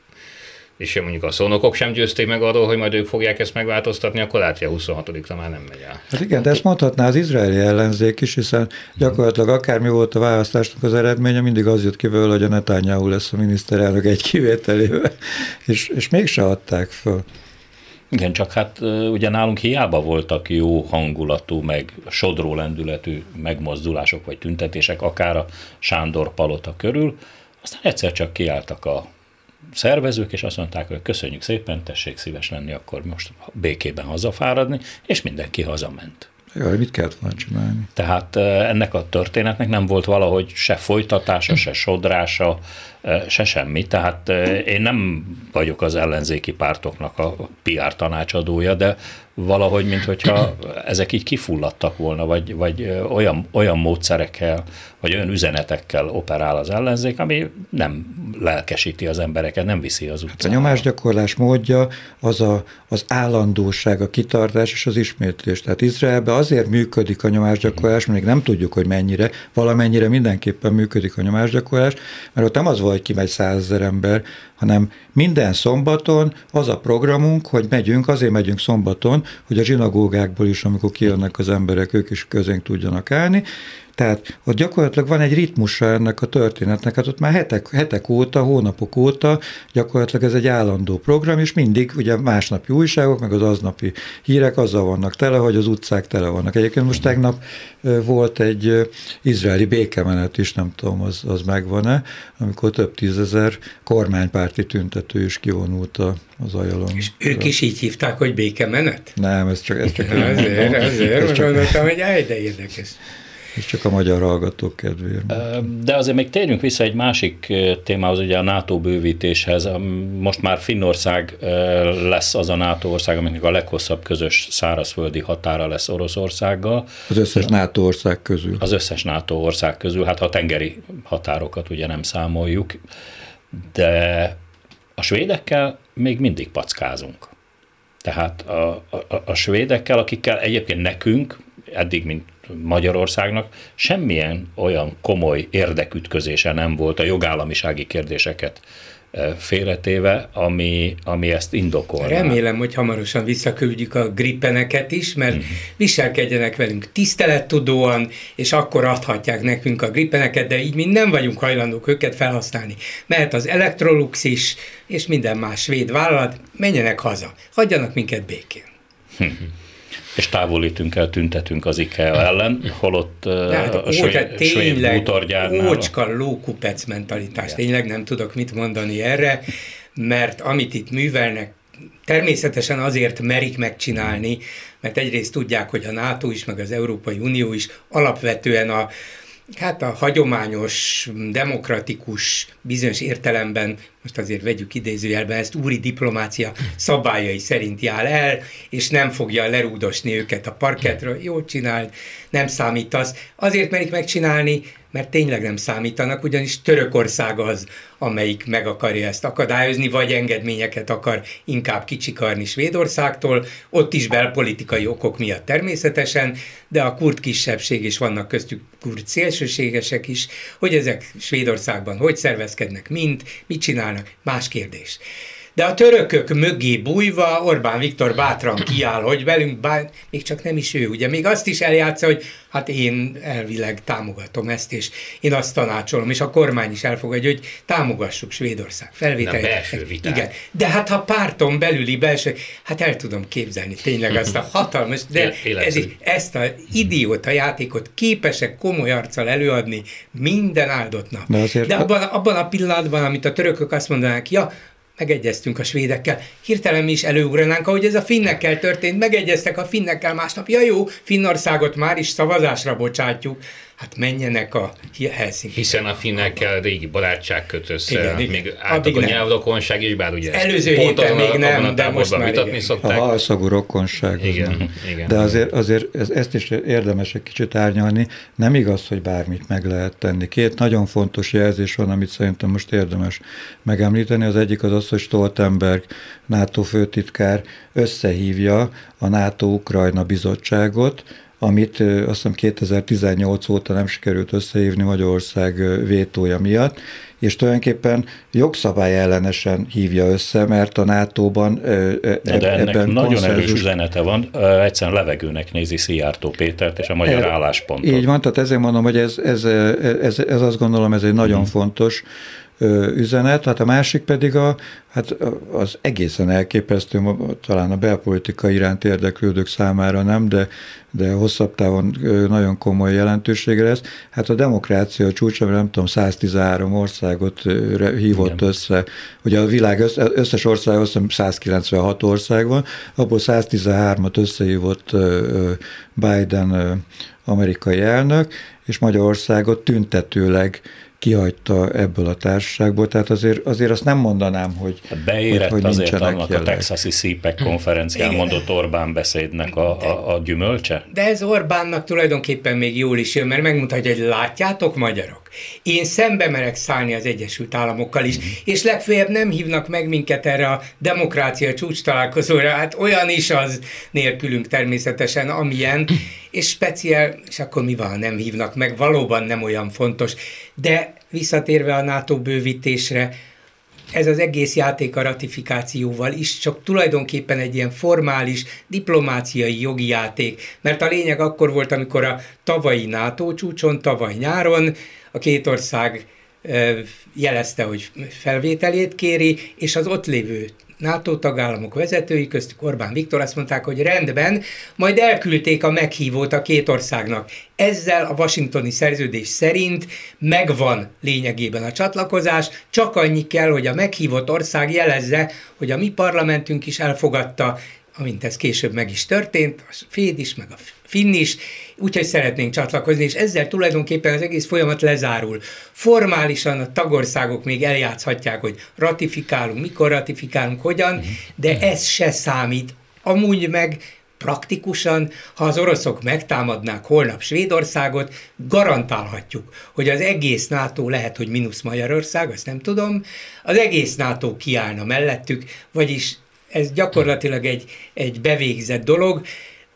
és mondjuk a szónokok sem győzték meg arról, hogy majd ők fogják ezt megváltoztatni, akkor látja, 26-ra már nem megy el. Hát igen, de ezt mondhatná az izraeli ellenzék is, hiszen gyakorlatilag akármi volt a választásnak az eredménye, mindig az jött ki belőle, hogy a Netanyahu lesz a miniszterelnök egy kivételével, és mégse adták föl. Igen, csak hát ugye nálunk hiába voltak jó hangulatú, meg sodró lendületű megmozdulások vagy tüntetések, akár a Sándor palota körül, aztán egyszer csak kiálltak a szervezők, és azt mondták, hogy köszönjük szépen, tessék szíves lenni, akkor most békében hazafáradni, és mindenki hazament. Jaj, mit kellett volna csinálni? Tehát ennek a történetnek nem volt valahogy se folytatása, se sodrása, se semmi. Tehát én nem vagyok az ellenzéki pártoknak a PR tanácsadója, de valahogy, minthogyha ezek így kifulladtak volna, vagy olyan módszerekkel, vagy olyan üzenetekkel operál az ellenzék, ami nem lelkesíti az embereket, nem viszi az utcára. Hát a nyomásgyakorlás módja az állandóság, a kitartás és az ismétlés. Tehát Izraelben azért működik a nyomásgyakorlás, még nem tudjuk, hogy mennyire, valamennyire mindenképpen működik a nyomásgyakorlás, mert ott nem az volt, hogy kimegy 100 000 ember, hanem minden szombaton az a programunk, hogy megyünk, azért megyünk szombaton, hogy a zsinagógákból is, amikor kijönnek az emberek, ők is közénk tudjanak állni. Tehát ott gyakorlatilag van egy ritmusa ennek a történetnek, hát ott már hetek óta, hónapok óta gyakorlatilag ez egy állandó program, és mindig ugye másnapi újságok, meg az aznapi hírek azzal vannak tele, hogy az utcák tele vannak. Egyébként most tegnap volt egy izraeli békemenet is, nem tudom, az megvan-e, amikor több 10 000 kormánypárti tüntető is kivonult az Ajalon. És ők is így hívták, hogy békemenet? Nem, ez csak azért gondoltam, hogy állj, de érdekes. És csak a magyar hallgatók kedvéért. De azért még térjünk vissza egy másik témához, ugye a NATO bővítéshez. Most már Finnország lesz az a NATO ország, aminek a leghosszabb közös szárazföldi határa lesz Oroszországgal. Az összes NATO ország közül. Az összes NATO ország közül, hát ha tengeri határokat ugye nem számoljuk, de a svédekkel még mindig packázunk. Tehát a svédekkel, akikkel egyébként nekünk, eddig mint Magyarországnak semmilyen olyan komoly érdekütközése nem volt a jogállamisági kérdéseket félretéve, ami ezt indokolja. Remélem, hogy hamarosan visszaküldjük a gripeneket is, mert viselkedjenek velünk tisztelettudóan, és akkor adhatják nekünk a gripeneket, de így mi nem vagyunk hajlandók őket felhasználni. Mehet az Electrolux is, és minden más svéd vállalat, menjenek haza, hagyjanak minket békén. És távolítünk el, tüntetünk az IKEA ellen, holott a svéd bútorgyárnál. Ócska lókupec mentalitás, tényleg nem tudok mit mondani erre, mert amit itt művelnek, természetesen azért merik megcsinálni, mert egyrészt tudják, hogy a NATO is, meg az Európai Unió is alapvetően a hagyományos, demokratikus, bizonyos értelemben, most azért vegyük idézőjelben, ezt úri diplomácia szabályai szerint jár el, és nem fogja lerúgdosni őket a parkettről, jól csináld, nem számítasz. Azért merik megcsinálni, mert tényleg nem számítanak, ugyanis Törökország az, amelyik meg akarja ezt akadályozni, vagy engedményeket akar inkább kicsikarni Svédországtól, ott is belpolitikai okok miatt természetesen, de a kurd kisebbség, és vannak köztük kurd szélsőségesek is, hogy ezek Svédországban hogy szervezkednek, mit csinálnak, más kérdés. De a törökök mögé bújva Orbán Viktor bátran kiáll, hogy velünk, még csak nem is ő, ugye, még azt is eljátsza, hogy hát én elvileg támogatom ezt, és én azt tanácsolom, és a kormány is elfogadja, hogy támogassuk Svédország felvételét. Belső viták. Igen. De hát ha párton belüli belső, hát el tudom képzelni tényleg azt a hatalmas, de ezt az idióta játékot képesek komoly arccal előadni minden áldottnak. De abban a pillanatban, amit a törökök azt mondanák, megegyeztünk a svédekkel, hirtelen mi is előugranánk, ahogy ez a finnekkel történt, megegyeztek a finnekkel másnap, ja jó, Finnországot már is szavazásra bocsátjuk, hát menjenek a Helsinki. Hiszen a finnekkel régi barátság köt össze, még átlag a nyelvrokonság is, bár ugye előző héten még nem, de most már igen. Szokták. A halszagú rokonság. Igen. De azért ezt is érdemes egy kicsit árnyalni, nem igaz, hogy bármit meg lehet tenni. Két nagyon fontos jelzés van, amit szerintem most érdemes megemlíteni. Az egyik az az, hogy Stoltenberg, NATO főtitkár összehívja a NATO-Ukrajna bizottságot, amit azt hiszem 2018 óta nem sikerült összehívni Magyarország vétója miatt, és tulajdonképpen jogszabály ellenesen hívja össze, mert a NATO-ban ebben nagyon erős üzenete van, egyszerűen levegőnek nézi Szijjártó Pétert és a magyar álláspontot. Így van, tehát ezért mondom, hogy ez azt gondolom, ez egy nagyon fontos üzenet, hát a másik pedig az egészen elképesztő, talán a belpolitika iránt érdeklődők számára nem, de hosszabb távon nagyon komoly jelentősége lesz. Hát a demokrácia csúcsa, nem tudom, 113 országot hívott össze. Ugye a világ összes ország, azt hiszem 196 ország van, abból 113-at összehívott Biden amerikai elnök, és Magyarországot tüntetőleg kihagyta ebből a társaságból, tehát azért azt nem mondanám, hogy beérett hogy azért annak jelleg. A texasi szípek konferencián mondott Orbán beszédnek a gyümölcse? De ez Orbánnak tulajdonképpen még jól is jön, mert megmutatja, hogy látjátok, magyarok, én szembe merek szállni az Egyesült Államokkal is, és legfeljebb nem hívnak meg minket erre a demokrácia csúcs találkozóra, hát olyan is az nélkülünk természetesen, amilyen, és speciál, és akkor mi van, ha nem hívnak meg, valóban nem olyan fontos, de visszatérve a NATO bővítésre, ez az egész játék a ratifikációval is, csak tulajdonképpen egy ilyen formális, diplomáciai jogi játék, mert a lényeg akkor volt, amikor a tavalyi NATO csúcson, tavaly nyáron a két ország jelezte, hogy felvételét kéri, és az ott lévő NATO tagállamok vezetői, köztük Orbán Viktor azt mondták, hogy rendben, majd elküldték a meghívót a két országnak. Ezzel a washingtoni szerződés szerint megvan lényegében a csatlakozás, csak annyi kell, hogy a meghívott ország jelezze, hogy a mi parlamentünk is elfogadta, amint ez később meg is történt, a svéd is, meg a finn is, úgyhogy szeretnénk csatlakozni, és ezzel tulajdonképpen az egész folyamat lezárul. Formálisan a tagországok még eljátszhatják, hogy ratifikálunk, mikor ratifikálunk, hogyan, de ez se számít. Amúgy meg praktikusan, ha az oroszok megtámadnák holnap Svédországot, garantálhatjuk, hogy az egész NATO, lehet, hogy mínusz Magyarország, azt nem tudom, az egész NATO kiállna mellettük, vagyis ez gyakorlatilag egy bevégzett dolog.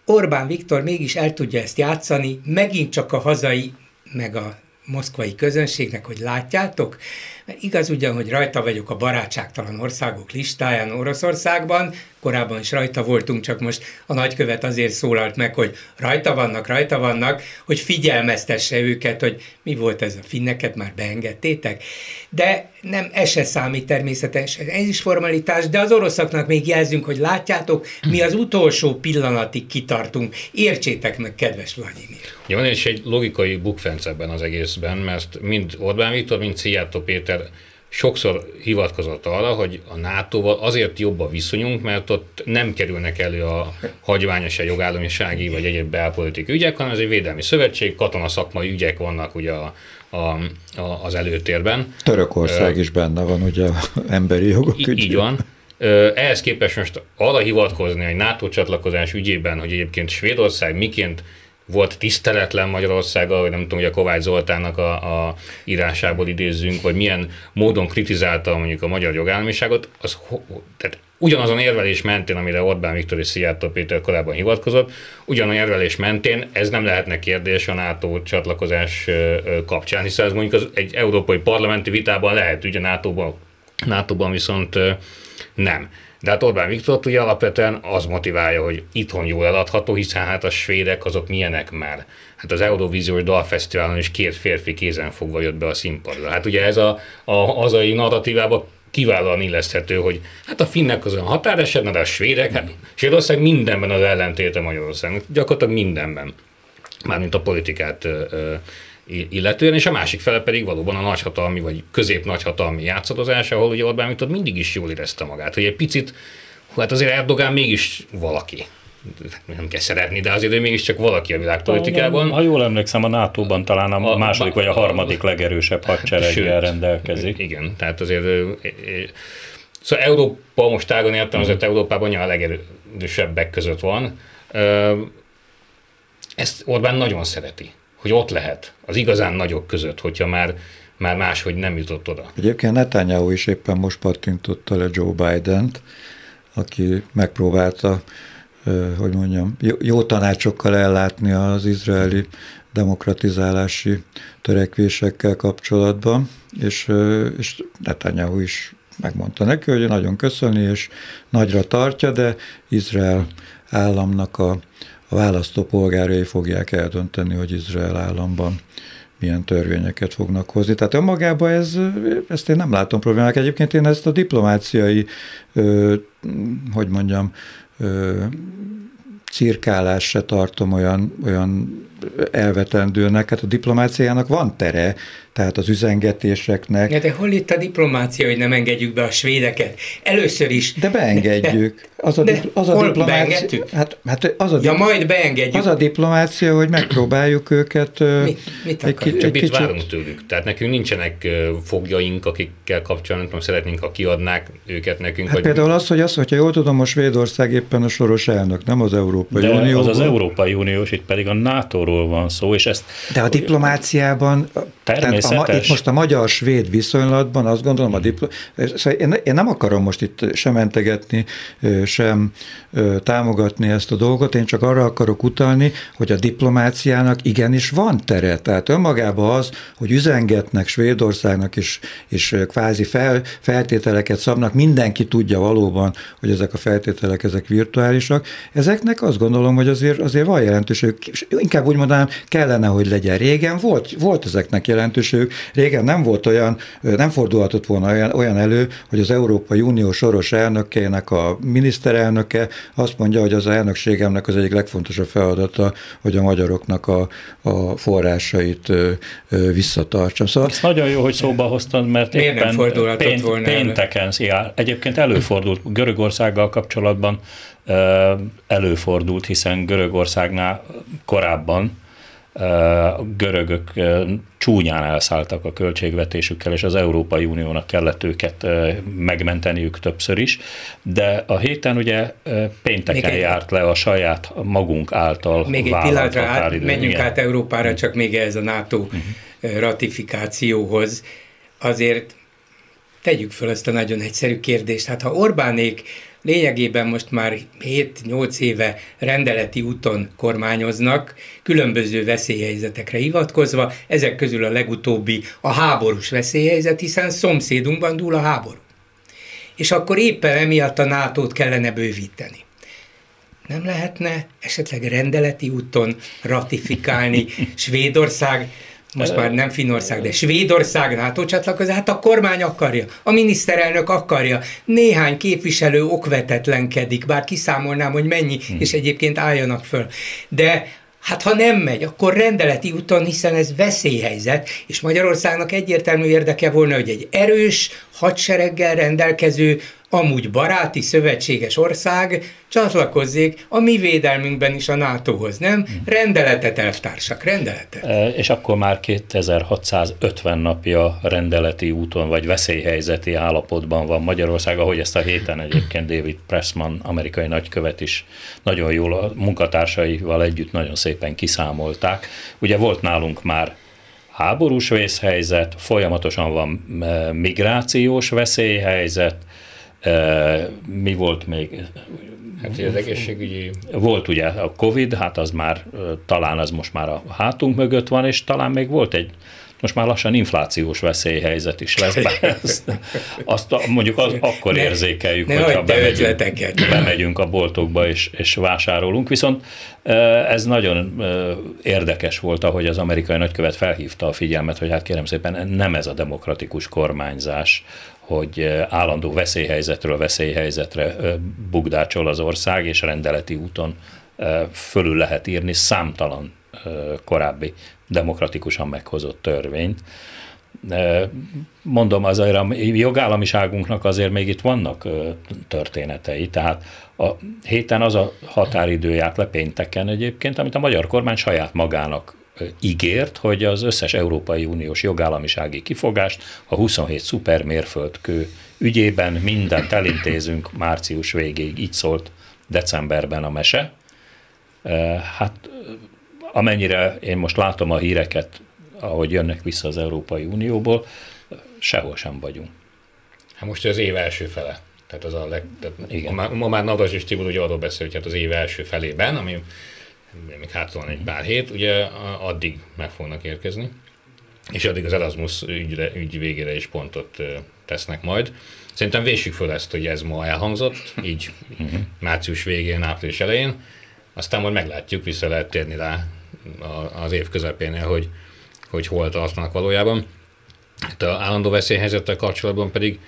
Orbán Viktor mégis el tudja ezt játszani, megint csak a hazai, meg a moszkvai közönségnek, hogy látjátok, mert igaz ugyan, hogy rajta vagyok a barátságtalan országok listáján Oroszországban, korábban is rajta voltunk, csak most a nagykövet azért szólalt meg, hogy rajta vannak, hogy figyelmeztesse őket, hogy mi volt ez a finneket, már beengedtétek. De nem, ez se számít természetesen, ez is formalitás, de az oroszoknak még jelzünk, hogy látjátok, mi az utolsó pillanatig kitartunk. Értsétek meg, kedves Vladimir. Ja, van is egy logikai bukfenc ebben az egészben, mert mind Orbán Viktor, mind Szijjártó Péter sokszor hivatkozott arra, hogy a NATO-val azért jobb a viszonyunk, mert ott nem kerülnek elő a hagyványos jogállamisági vagy egyéb belpolitikai ügyek, hanem ez egy védelmi szövetség, katonaszakmai ügyek vannak ugye az előtérben. Törökország is benne van ugye az emberi jogok ügyében. Így van. Ehhez képest most arra hivatkozni, hogy NATO csatlakozás ügyében, hogy egyébként Svédország miként volt tiszteletlen Magyarországgal, vagy nem tudom, hogy a Kovács Zoltánnak a írásából idézzünk, vagy milyen módon kritizálta mondjuk a magyar jogállamiságot, az tehát ugyanazon érvelés mentén, amire Orbán Viktor és Szijjártó Péter korábban hivatkozott, ugyanazon érvelés mentén ez nem lehetne kérdés a NATO csatlakozás kapcsán, hiszen ez mondjuk egy európai parlamenti vitában lehet, ugye NATO-ban viszont nem. De hát Orbán Viktor ugye alapvetően az motiválja, hogy itthon jól eladható, hiszen hát a svédek azok milyenek már. Hát az Eurovíziós Dalfesztiválon is két férfi kézen fogva jött be a színpadra. Hát ugye ez a hazai narratívába kiválóan illeszthető, hogy hát a finnek az olyan határeset, de a svédek, hát Svédország mindenben az ellentéte Magyarországnak, gyakorlatilag mindenben, mármint a politikát illetően, és a másik fele pedig valóban a nagyhatalmi vagy közép-nagyhatalmi játszadozás, ahol ugye Orbán Viktor mindig is jól érezte magát, hogy egy picit, hát azért Erdogán mégis valaki. Nem kell szeretni, de azért ő mégiscsak valaki a világpolitikában. Ha jól emlékszem, a NATO-ban talán a második vagy a harmadik legerősebb hadsereggel rendelkezik. Igen, tehát azért... Szóval Európa most tágon értem, azért Európában a legerősebbek között van. Ezt Orbán nagyon szereti, hogy ott lehet, az igazán nagyok között, hogyha már máshogy nem jutott oda. Egyébként Netanyahu is éppen most pattintotta le Joe Bident, aki megpróbálta, hogy mondjam, jó tanácsokkal ellátni az izraeli demokratizálási törekvésekkel kapcsolatban, és Netanyahu is megmondta neki, hogy nagyon köszöni, és nagyra tartja, de Izrael államnak a választópolgárai fogják eldönteni, hogy Izrael államban milyen törvényeket fognak hozni. Tehát önmagában ezt én nem látom problémák. Egyébként én ezt a diplomáciai, hogy mondjam, cirkálás se tartom olyan elvetendőnek, hát a diplomáciának van tere, tehát az üzengetéseknek. De hol itt a diplomácia, hogy nem engedjük be a svédeket? Először is. De beengedjük. Az a diplomácia, hogy megpróbáljuk őket. Mit akarunk? Csak mit várunk tőlük. Tehát nekünk nincsenek fogjaink, akikkel kapcsolatban szeretnénk, ha kiadnák őket nekünk. Hát például az, hogyha jól tudom, most Svédország éppen a soros elnök, nem az Európai Unió. Az Európai Uniós, itt pedig a NATO-ról van szó. És ezt, de a diplomáciában... Itt most a magyar-svéd viszonylatban azt gondolom, szóval én nem akarom most itt sem mentegetni, sem támogatni ezt a dolgot, én csak arra akarok utalni, hogy a diplomáciának igenis van tere. Tehát önmagában az, hogy üzengetnek Svédországnak és kvázi feltételeket szabnak, mindenki tudja valóban, hogy ezek a feltételek, ezek virtuálisak. Ezeknek azt gondolom, hogy azért van jelentőség. Inkább úgy mondanám, kellene, hogy legyen. Régen volt ezeknek jelentőségük. Régen nem volt olyan, nem fordulhatott volna olyan elő, hogy az Európai Unió soros elnökének a miniszterelnöke azt mondja, hogy az elnökségemnek az egyik legfontosabb feladata, hogy a magyaroknak a forrásait visszatartsa. Szóval... Ez nagyon jó, hogy szóba hoztad, mert éppen pénteken, egyébként előfordult Görögországgal kapcsolatban, előfordult, hiszen Görögországnál korábban a görögök csúnyán elszálltak a költségvetésükkel, és az Európai Uniónak kellett őket megmenteniük többször is, de a héten ugye pénteken járt le a saját magunk által vállalt határidő. Még egy menjünk át Európára, csak még ez a NATO ratifikációhoz. Azért tegyük föl ezt a nagyon egyszerű kérdést. Hát ha Orbánék lényegében most már 7-8 éve rendeleti úton kormányoznak, különböző veszélyhelyzetekre hivatkozva, ezek közül a legutóbbi a háborús veszélyhelyzet, hiszen szomszédunkban dúl a háború. És akkor éppen emiatt a NATO-t kellene bővíteni. Nem lehetne esetleg rendeleti úton ratifikálni Svédország, most már nem Finnország, de Svédország NATO csatlakozás, hát a kormány akarja, a miniszterelnök akarja, néhány képviselő okvetetlenkedik, bár kiszámolnám, hogy mennyi, és egyébként álljanak föl. De hát ha nem megy, akkor rendeleti úton, hiszen ez veszélyhelyzet, és Magyarországnak egyértelmű érdeke volna, hogy egy erős, hadsereggel rendelkező, amúgy baráti, szövetséges ország csatlakozzék a mi védelmünkben is a NATO-hoz, nem? Rendeletet, elvtársak, rendeletet. És akkor már 2650 napja rendeleti úton, vagy veszélyhelyzeti állapotban van Magyarország, ahogy ezt a héten egyébként David Pressman, amerikai nagykövet is nagyon jól a munkatársaival együtt nagyon szépen kiszámolták. Ugye volt nálunk már háborús vészhelyzet, folyamatosan van migrációs veszélyhelyzet, mi volt még? Hát az egészségügyi... Volt ugye a Covid, hát az már, talán az most már a hátunk mögött van, és talán még volt egy, most már lassan inflációs veszélyhelyzet is lesz. Azt mondjuk akkor érzékeljük, hogyha bemegyünk a boltokba és vásárolunk. Viszont ez nagyon érdekes volt, ahogy az amerikai nagykövet felhívta a figyelmet, hogy hát kérem szépen, nem ez a demokratikus kormányzás, hogy állandó veszélyhelyzetről veszélyhelyzetre bugdácsol az ország, és rendeleti úton fölül lehet írni számtalan korábbi demokratikusan meghozott törvényt. Mondom, azért a jogállamiságunknak azért még itt vannak történetei, tehát a héten az a határidő járt le pénteken egyébként, amit a magyar kormány saját magának ígért, hogy az összes Európai Uniós jogállamisági kifogást a 27 szupermérföldkő ügyében mindent elintézünk március végéig, így szólt decemberben a mese. Hát amennyire én most látom a híreket, ahogy jönnek vissza az Európai Unióból, sehol sem vagyunk. Hát most az év első fele. Tehát az a ma már Navas és Tibor ugye arról beszél, hogy hát az év első felében, ami még hátra egy pár hét, ugye addig meg fognak érkezni, és addig az Erasmus ügy végére is pontot tesznek majd. Szerintem véssük föl ezt, hogy ez ma elhangzott, így március végén, április elején, aztán majd meglátjuk, vissza lehet térni rá az év közepénél, hogy hol tartanak valójában. Hát az állandó veszélyhelyzettel kapcsolatban pedig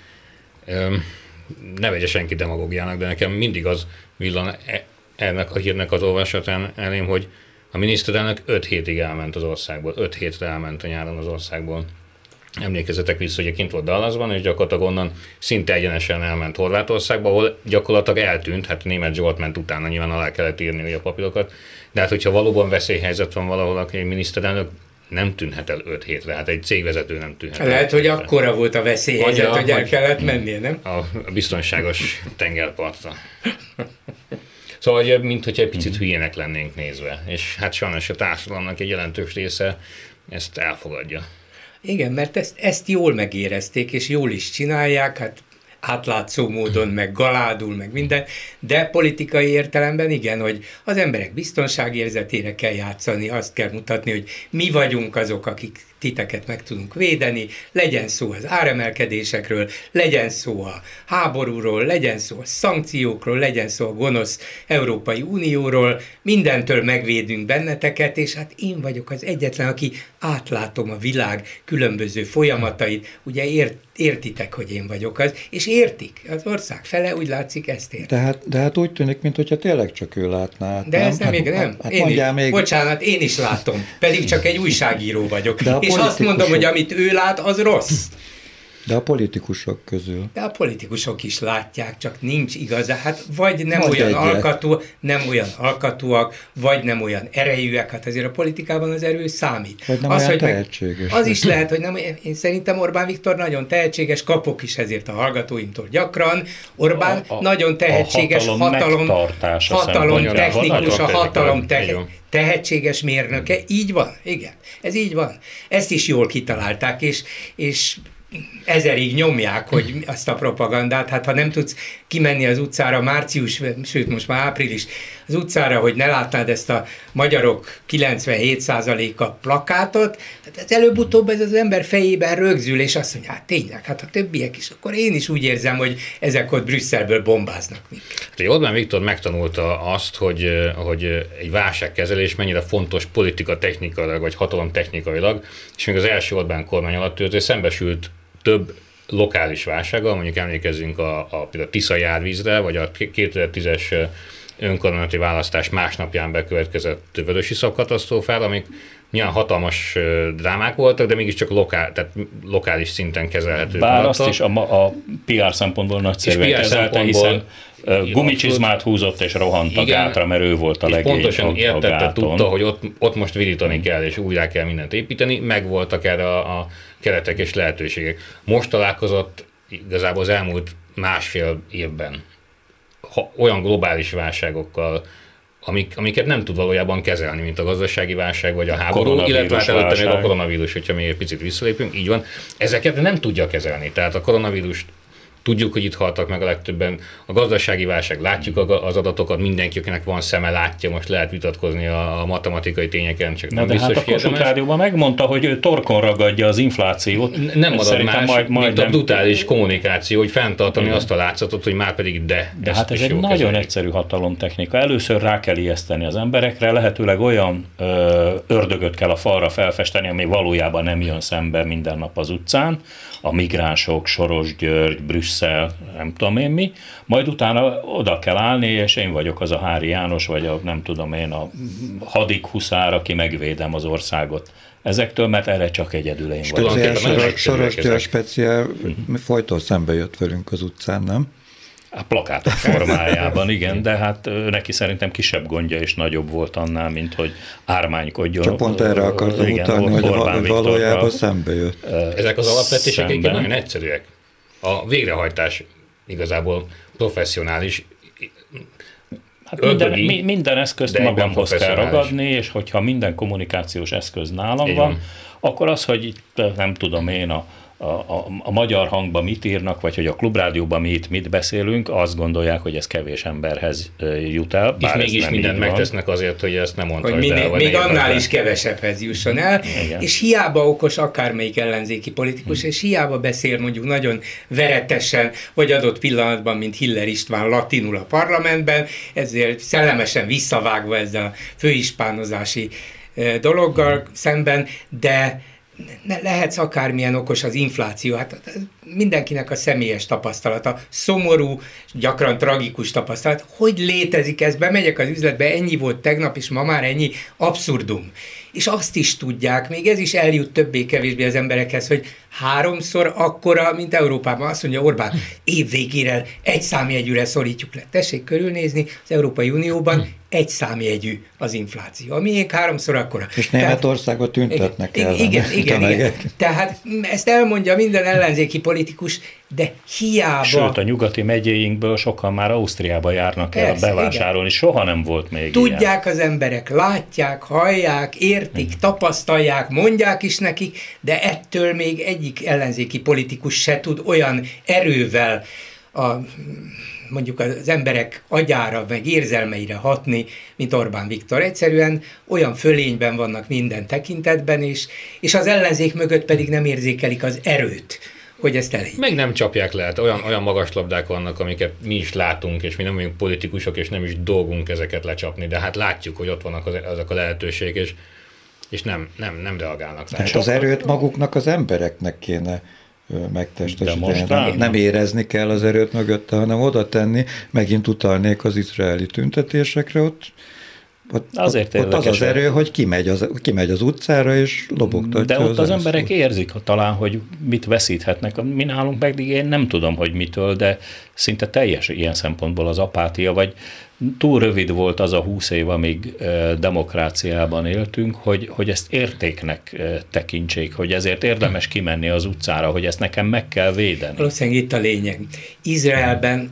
ne vegye senki demagógiának, de nekem mindig az villan ennek a hírnek az olvasatán elém, hogy a miniszterelnök 5 hétig elment az országból, 5 hétre elment a nyáron az országból. Emlékezzetek vissza, hogy kint volt Dallasban, és gyakorlatilag onnan szinte egyenesen elment Horvátországba, ahol gyakorlatilag eltűnt, hát Németh Zsolt ment utána, nyilván alá kellett írni a papírokat, de hát hogyha valóban veszélyhelyzet van valahol, akkor egy miniszterelnök nem tűnhet el 5 hétre, hát egy cégvezető nem tűnhet el. Lehet, hogy akkora volt a veszélyhelyzet, hogy el kellett mennie, nem? A biztonságos tengerpartra. Szóval, mint hogyha egy picit hülyének lennénk nézve, és hát sajnos a társadalomnak egy jelentős része ezt elfogadja. Igen, mert ezt jól megérezték, és jól is csinálják, hát átlátszó módon, meg galádul, meg minden, de politikai értelemben igen, hogy az emberek biztonságérzetére kell játszani, azt kell mutatni, hogy mi vagyunk azok, akik titeket meg tudunk védeni, legyen szó az áremelkedésekről, legyen szó a háborúról, legyen szó a szankciókról, legyen szó a gonosz Európai Unióról, mindentől megvédünk benneteket, és hát én vagyok az egyetlen, aki átlátom a világ különböző folyamatait, ugye értitek, hogy én vagyok az, és értik, az ország fele úgy látszik ezt érti. De hát úgy tűnik, mintha tényleg csak ő látná. Hát de nem? Ez nem, hát, még nem. Hát én még... Bocsánat, én is látom, pedig csak egy újságíró vagyok. És azt mondom, hogy amit ő lát, az rossz. De a politikusok közül. De a politikusok is látják, csak nincs igazán. Hát vagy nem olyan alkatúak, vagy nem olyan erejűek. Hát azért a politikában az erő számít. Vagy nem az, olyan tehetséges. Az is lehet, hogy nem. Én szerintem Orbán Viktor nagyon tehetséges, kapok is ezért a hallgatóimtól gyakran. Orbán nagyon tehetséges, a hatalomtechnikus, tehetséges mérnöke. Így van, igen. Ez így van. Ezt is jól kitalálták, és ezerig nyomják, hogy azt a propagandát, hát ha nem tudsz kimenni az utcára március, sőt most már április, az utcára, hogy ne látnád ezt a magyarok 97%-a plakátot, hát ez előbb-utóbb ez az ember fejében rögzül, és azt mondja, hát tényleg, hát a többiek is, akkor én is úgy érzem, hogy ezek ott Brüsszelből bombáznak minket. Orbán Viktor megtanulta azt, hogy egy válságkezelés mennyire fontos politika technikailag, vagy hatalom technikailag, és még az első Orbán kormány alatt ő szembesült több lokális válsággal, mondjuk emlékezzünk a Tisza járvízre, vagy a 2010-es önkormányzati választás másnapján bekövetkezett vörösiszap katasztrófára, amik nyilván hatalmas drámák voltak, de mégiscsak lokális szinten kezelhető. Bár azt is a PR szempontból nagyszerűen kezelte, hiszen gumicsizmát húzott és rohant a gátra, mert ő volt a legény. Pontosan értette, tudta, hogy ott most virítani kell, és újra kell mindent építeni, meg voltak erre a keretek és lehetőségek. Most találkozott igazából az elmúlt másfél évben olyan globális válságokkal, amiket nem tud valójában kezelni, mint a gazdasági válság, vagy a háború, illetve előtte még a koronavírus, hogyha még egy picit visszalépünk, így van, ezeket nem tudja kezelni. Tehát a koronavírust tudjuk, hogy itt haltak meg a legtöbben, a gazdasági válság, látjuk az adatokat, mindenki, akinek van szeme, látja, most lehet vitatkozni a matematikai tényeken, csak nem biztos hát érdemes. A Klubrádióban megmondta, hogy ő torkon ragadja az inflációt. Nem marad más, mint a brutális kommunikáció, hogy fenntartani azt a látszatot, hogy már pedig de hát ez egy nagyon egyszerű hatalomtechnika. Először rá kell ijeszteni az emberekre, lehetőleg olyan ördögöt kell a falra felfesteni, ami valójában nem jön szembe minden nap az utcán, a migránsok, Soros György, Brüsszel, nem tudom én mi, majd utána oda kell állni, és én vagyok az a Hári János, vagy a, nem tudom én, a hadik huszár, aki megvédem az országot ezektől, mert erre csak egyedül én vagyok. Soros György speciál folyton szembe jött velünk az utcán, nem? A plakátok formájában, igen, de hát neki szerintem kisebb gondja és nagyobb volt annál, mint hogy ármánykodjon. Csak pont erre akartam utalni, hogy valójában szembe jött. Ezek az alapvetések egyébként nagyon egyszerűek. A végrehajtás igazából professzionális, hát minden eszközt magamhoz kell ragadni, és hogyha minden kommunikációs eszköz nálam van, akkor az, hogy itt nem tudom én a Magyar Hangban mit írnak, vagy hogy a Klubrádióban mi itt mit beszélünk, azt gondolják, hogy ez kevés emberhez jut el. És mégis mindent megtesznek azért, hogy ezt nem mondta, hogy el, még annál is kevesebbhez jusson el, igen. És hiába okos akármelyik ellenzéki politikus, és hiába beszél mondjuk nagyon veretesen, vagy adott pillanatban, mint Hiller István latinul a parlamentben, ezért szellemesen visszavágva ezzel a főispánozási dologgal szemben, de lehetsz akármilyen okos az infláció, hát mindenkinek a személyes tapasztalata, szomorú, gyakran tragikus tapasztalat, hogy létezik ez, bemegyek az üzletbe, ennyi volt tegnap, és ma már ennyi, abszurdum. És azt is tudják, még ez is eljut többé-kevésbé az emberekhez, hogy 3-szor akkora, mint Európában. Azt mondja Orbán, évvégére 1 számjegyűre szorítjuk le. Tessék körülnézni, az Európai Unióban 1 számjegyű az infláció, ami még 3-szor akkora. És Németországot tüntetnek el. Igen. Tehát ezt elmondja minden ellenzéki politikus, de hiába... Sőt, a nyugati megyéinkből sokan már Ausztriába járnak el bevásárolni, soha nem volt még tudják ilyen. Az emberek, látják, hallják, értik, tapasztalják, mondják is nekik, de ettől még egyik ellenzéki politikus se tud olyan erővel mondjuk az emberek agyára, meg érzelmeire hatni, mint Orbán Viktor. Egyszerűen olyan fölényben vannak minden tekintetben, és az ellenzék mögött pedig nem érzékelik az erőt, hogy ezt elég. Meg nem csapják le, olyan magas labdák vannak, amiket mi is látunk, és mi nem vagyunk politikusok, és nem is dolgunk ezeket lecsapni, de hát látjuk, hogy ott vannak azok a lehetőségek, és nem reagálnak rá. Hát az erőt maguknak az embereknek kéne megtestesíteni. Nem érezni kell az erőt mögötte, hanem oda tenni, megint utalnék az izraeli tüntetésekre, ott az az erő, hogy kimegy az utcára, és lobogtatja. De ott az emberek érzik talán, hogy mit veszíthetnek. Mi nálunk pedig én nem tudom, hogy mitől, de szinte teljes ilyen szempontból az apátia, vagy túl rövid volt az a 20 év, amíg demokráciában éltünk, hogy ezt értéknek tekintsék, hogy ezért érdemes kimenni az utcára, hogy ezt nekem meg kell védeni. Valószínűleg itt a lényeg. Izraelben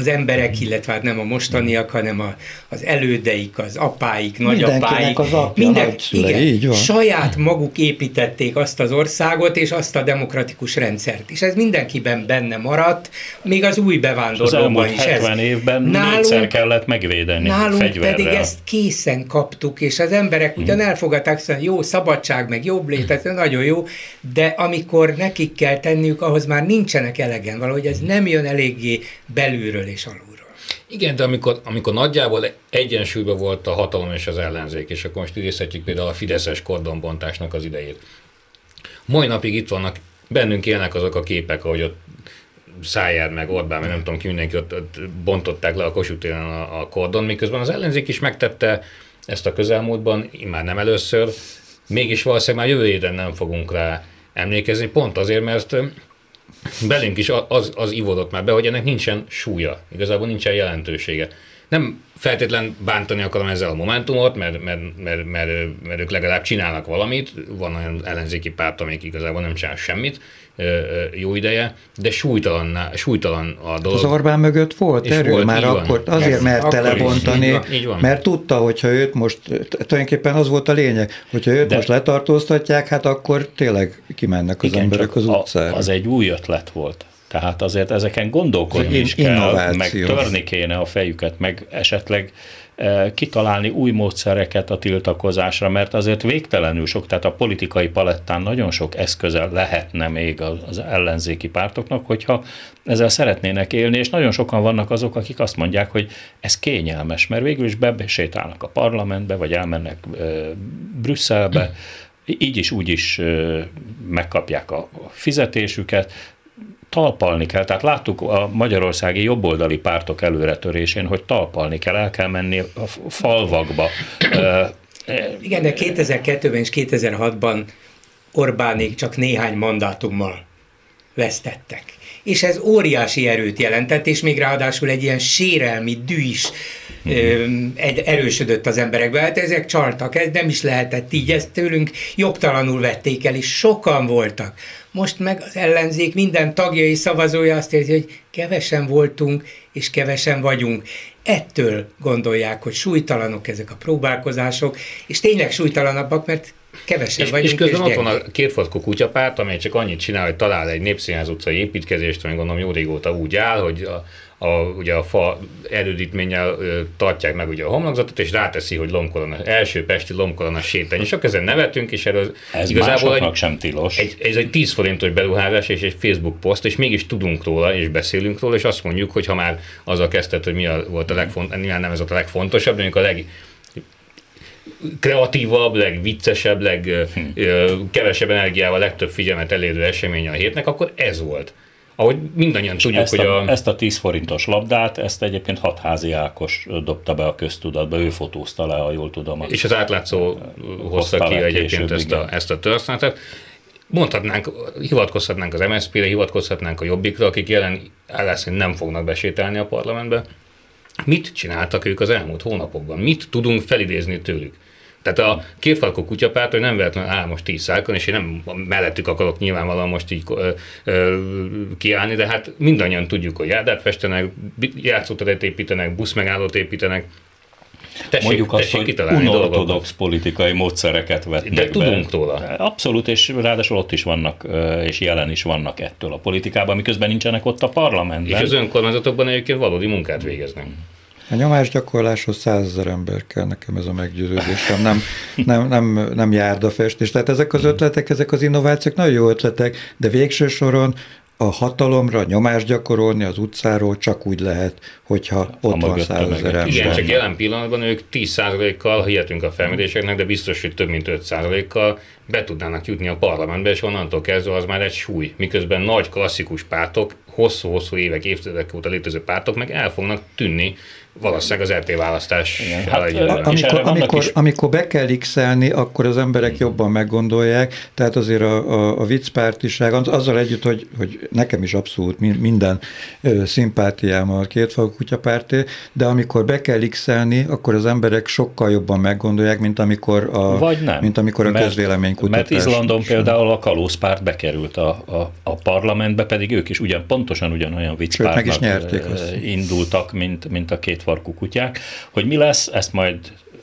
az emberek, illetve hát nem a mostaniak, hanem az elődeik, az apáik, nagyapáik. Az apja, igen, saját maguk építették azt az országot, és azt a demokratikus rendszert. És ez mindenkiben benne maradt, még az új bevándorlóban is. Az elmúlt 70 évben négyszer kellett megvédeni fegyverrel. Nálunk pedig ezt készen kaptuk, és az emberek ugyan elfogadták, szóval jó, szabadság, meg jobb létet, nagyon jó, de amikor nekik kell tenniük, ahhoz már nincsenek elegen, valahogy ez nem jön eléggé belülről és alulról. Igen, de amikor nagyjából egyensúlyban volt a hatalom és az ellenzék, és akkor most idézhetjük például a fideszes kordonbontásnak az idejét. Mai napig itt vannak, bennünk élnek azok a képek, ahogy ott Szájer meg Orbán, meg nem tudom ki, mindenki ott bontották le a Kossuth téren a kordon, miközben az ellenzék is megtette ezt a közelmúltban, immár nem először, mégis valószínűleg már jövő évben nem fogunk rá emlékezni, pont azért, mert belünk is az ivódott már be, hogy ennek nincsen súlya, igazából nincsen jelentősége. Nem feltétlen bántani akarom ezzel a momentumot, mert ők legalább csinálnak valamit, van olyan ellenzéki párt, amelyik igazából nem csinál semmit jó ideje, de súlytalan a dolog. Az Orbán mögött volt erő volt, már akkor, azért mert telebontani, mert tudta, hogyha őt most, tulajdonképpen az volt a lényeg, hogyha őt most letartóztatják, hát akkor tényleg kimennek az emberek az utcára. Az egy új ötlet volt. Tehát azért ezeken gondolkodni is kell, meg törni kéne a fejüket, meg esetleg kitalálni új módszereket a tiltakozásra, mert azért végtelenül sok, tehát a politikai palettán nagyon sok eszköze lehetne még az ellenzéki pártoknak, hogyha ezzel szeretnének élni, és nagyon sokan vannak azok, akik azt mondják, hogy ez kényelmes, mert végül is besétálnak a parlamentbe, vagy elmennek Brüsszelbe, így is, úgy is megkapják a fizetésüket, talpalni kell, tehát láttuk a magyarországi jobboldali pártok előretörésén, hogy talpalni kell, el kell menni a falvakba. Igen, de 2002-ben és 2006-ban Orbánék csak néhány mandátummal vesztettek. És ez óriási erőt jelentett, és még ráadásul egy ilyen sérelmi dű is erősödött az emberekbe. Hát ezek csaltak, ez nem is lehetett így, ezt tőlünk jogtalanul vették el, és sokan voltak. Most meg az ellenzék minden tagjai, szavazója azt érzi, hogy kevesen voltunk, és kevesen vagyunk. Ettől gondolják, hogy súlytalanok ezek a próbálkozások, és tényleg súlytalanabbak, mert kevesen vagyunk. És közben ott van a Kétfarkú Kutyapárt, amely csak annyit csinál, hogy talál egy Népszínház utcai építkezést, ami gondolom jó régóta úgy áll, hogy ugye a fa erődítménnyel tartják meg ugye a homlokzatot, és ráteszi, hogy lomkolona, első pesti lomkolona sétány. És akkor ezen nevetünk, és erről ez igazából ez egy 10 forintos beruházás és egy Facebook poszt, és mégis tudunk róla, és beszélünk róla, és azt mondjuk, hogy ha már azzal kezdett, hogy mi volt a legfontosabb, nyilván nem ez volt a legfontosabb, de mondjuk a legkreatívabb, legviccesebb, legkevesebb energiával legtöbb figyelmet elérő esemény a hétnek, akkor ez volt. Ahogy mindannyian tudjuk, hogy ezt a 10 forintos labdát, ezt egyébként Hatházi Ákos dobta be a köztudatba, ő fotózta le, ha jól tudom. És az Átlátszó hozta ki egyébként ezt a történetet. Mondhatnánk, hivatkozhatnánk az MSZP-re, hivatkozhatnánk a Jobbikra, akik jelen állás szerint nem fognak besétálni a parlamentbe. Mit csináltak ők az elmúlt hónapokban? Mit tudunk felidézni tőlük? Tehát a Kétfarkú Kutyapárt, hogy nem véletlenül áll most 10 szákon, és én nem mellettük akarok nyilvánvalóan most így kiállni, de hát mindannyian tudjuk, hogy járdát festenek, játszóteret építenek, buszmegállót építenek. Mondjuk kitalálni dolgokat. Unorthodox politikai módszereket vetnek be. De tudunk róla. Abszolút, és ráadásul ott is vannak, és jelen is vannak ettől a politikában, miközben nincsenek ott a parlamentben. És az önkormányzatokban egyébként valódi munkát végeznek. A nyomásgyakorláshoz 100 000 ember kell, nekem ez a meggyőződésem, nem járdafestés. Tehát ezek az ötletek, ezek az innovációk nagyon jó ötletek, de végső soron a hatalomra nyomást gyakorolni az utcáról csak úgy lehet, hogyha ott van 100 000 ember. Igen, csak jelen pillanatban ők 10%-kal, hihetünk a felméréseknek, de biztos, hogy több mint 5%-kal be tudnának jutni a parlamentbe, és onnantól kezdve az már egy súly. Miközben nagy klasszikus pártok, hosszú évek, évtizedek óta létező pártok meg el fognak tűnni valószínűleg az EP választás. Amikor be kell x-elni, akkor az emberek jobban meggondolják, tehát azért a viccpártiság, azzal együtt, hogy nekem is abszolút minden szimpátiám a Kétfarkú Kutyapárté, de amikor be kell x-elni, akkor az emberek sokkal jobban meggondolják, mint amikor a közvéleménykutatás. Mert Izlandon például a kalózpárt bekerült a parlamentbe, pedig ők is ugyanolyan viccpártnak indultak, mint a Kétfarkú Kutyák. Hogy mi lesz, ezt majd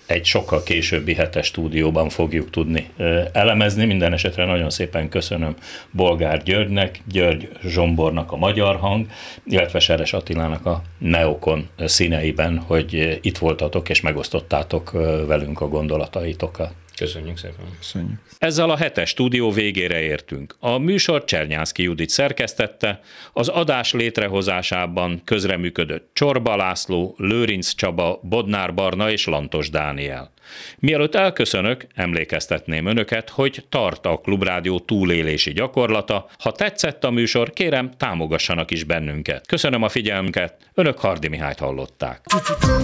egy sokkal későbbi Hetes Stúdióban fogjuk tudni elemezni. Minden esetre nagyon szépen köszönöm Bolgár Györgynek, György Zsombornak a Magyar Hang, illetve Seres Attilának a Neokon színeiben, hogy itt voltatok és megosztottátok velünk a gondolataitokat. Köszönjük szépen. Köszönjük. Ezzel a Hetes Stúdió végére értünk. A műsor Csernyánszky Judit szerkesztette, az adás létrehozásában közreműködött Csorba László, Lőrinc Csaba, Bodnár Barna és Lantos Dániel. Mielőtt elköszönök, emlékeztetném önöket, hogy tart a Klubrádió túlélési gyakorlata. Ha tetszett a műsor, kérem, támogassanak is bennünket. Köszönöm a figyelmüket, önök Hardi Mihályt hallották.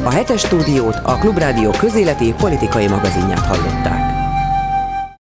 A Hetes Stúdiót, a Klubrádió közéleti politikai magazinját hallották.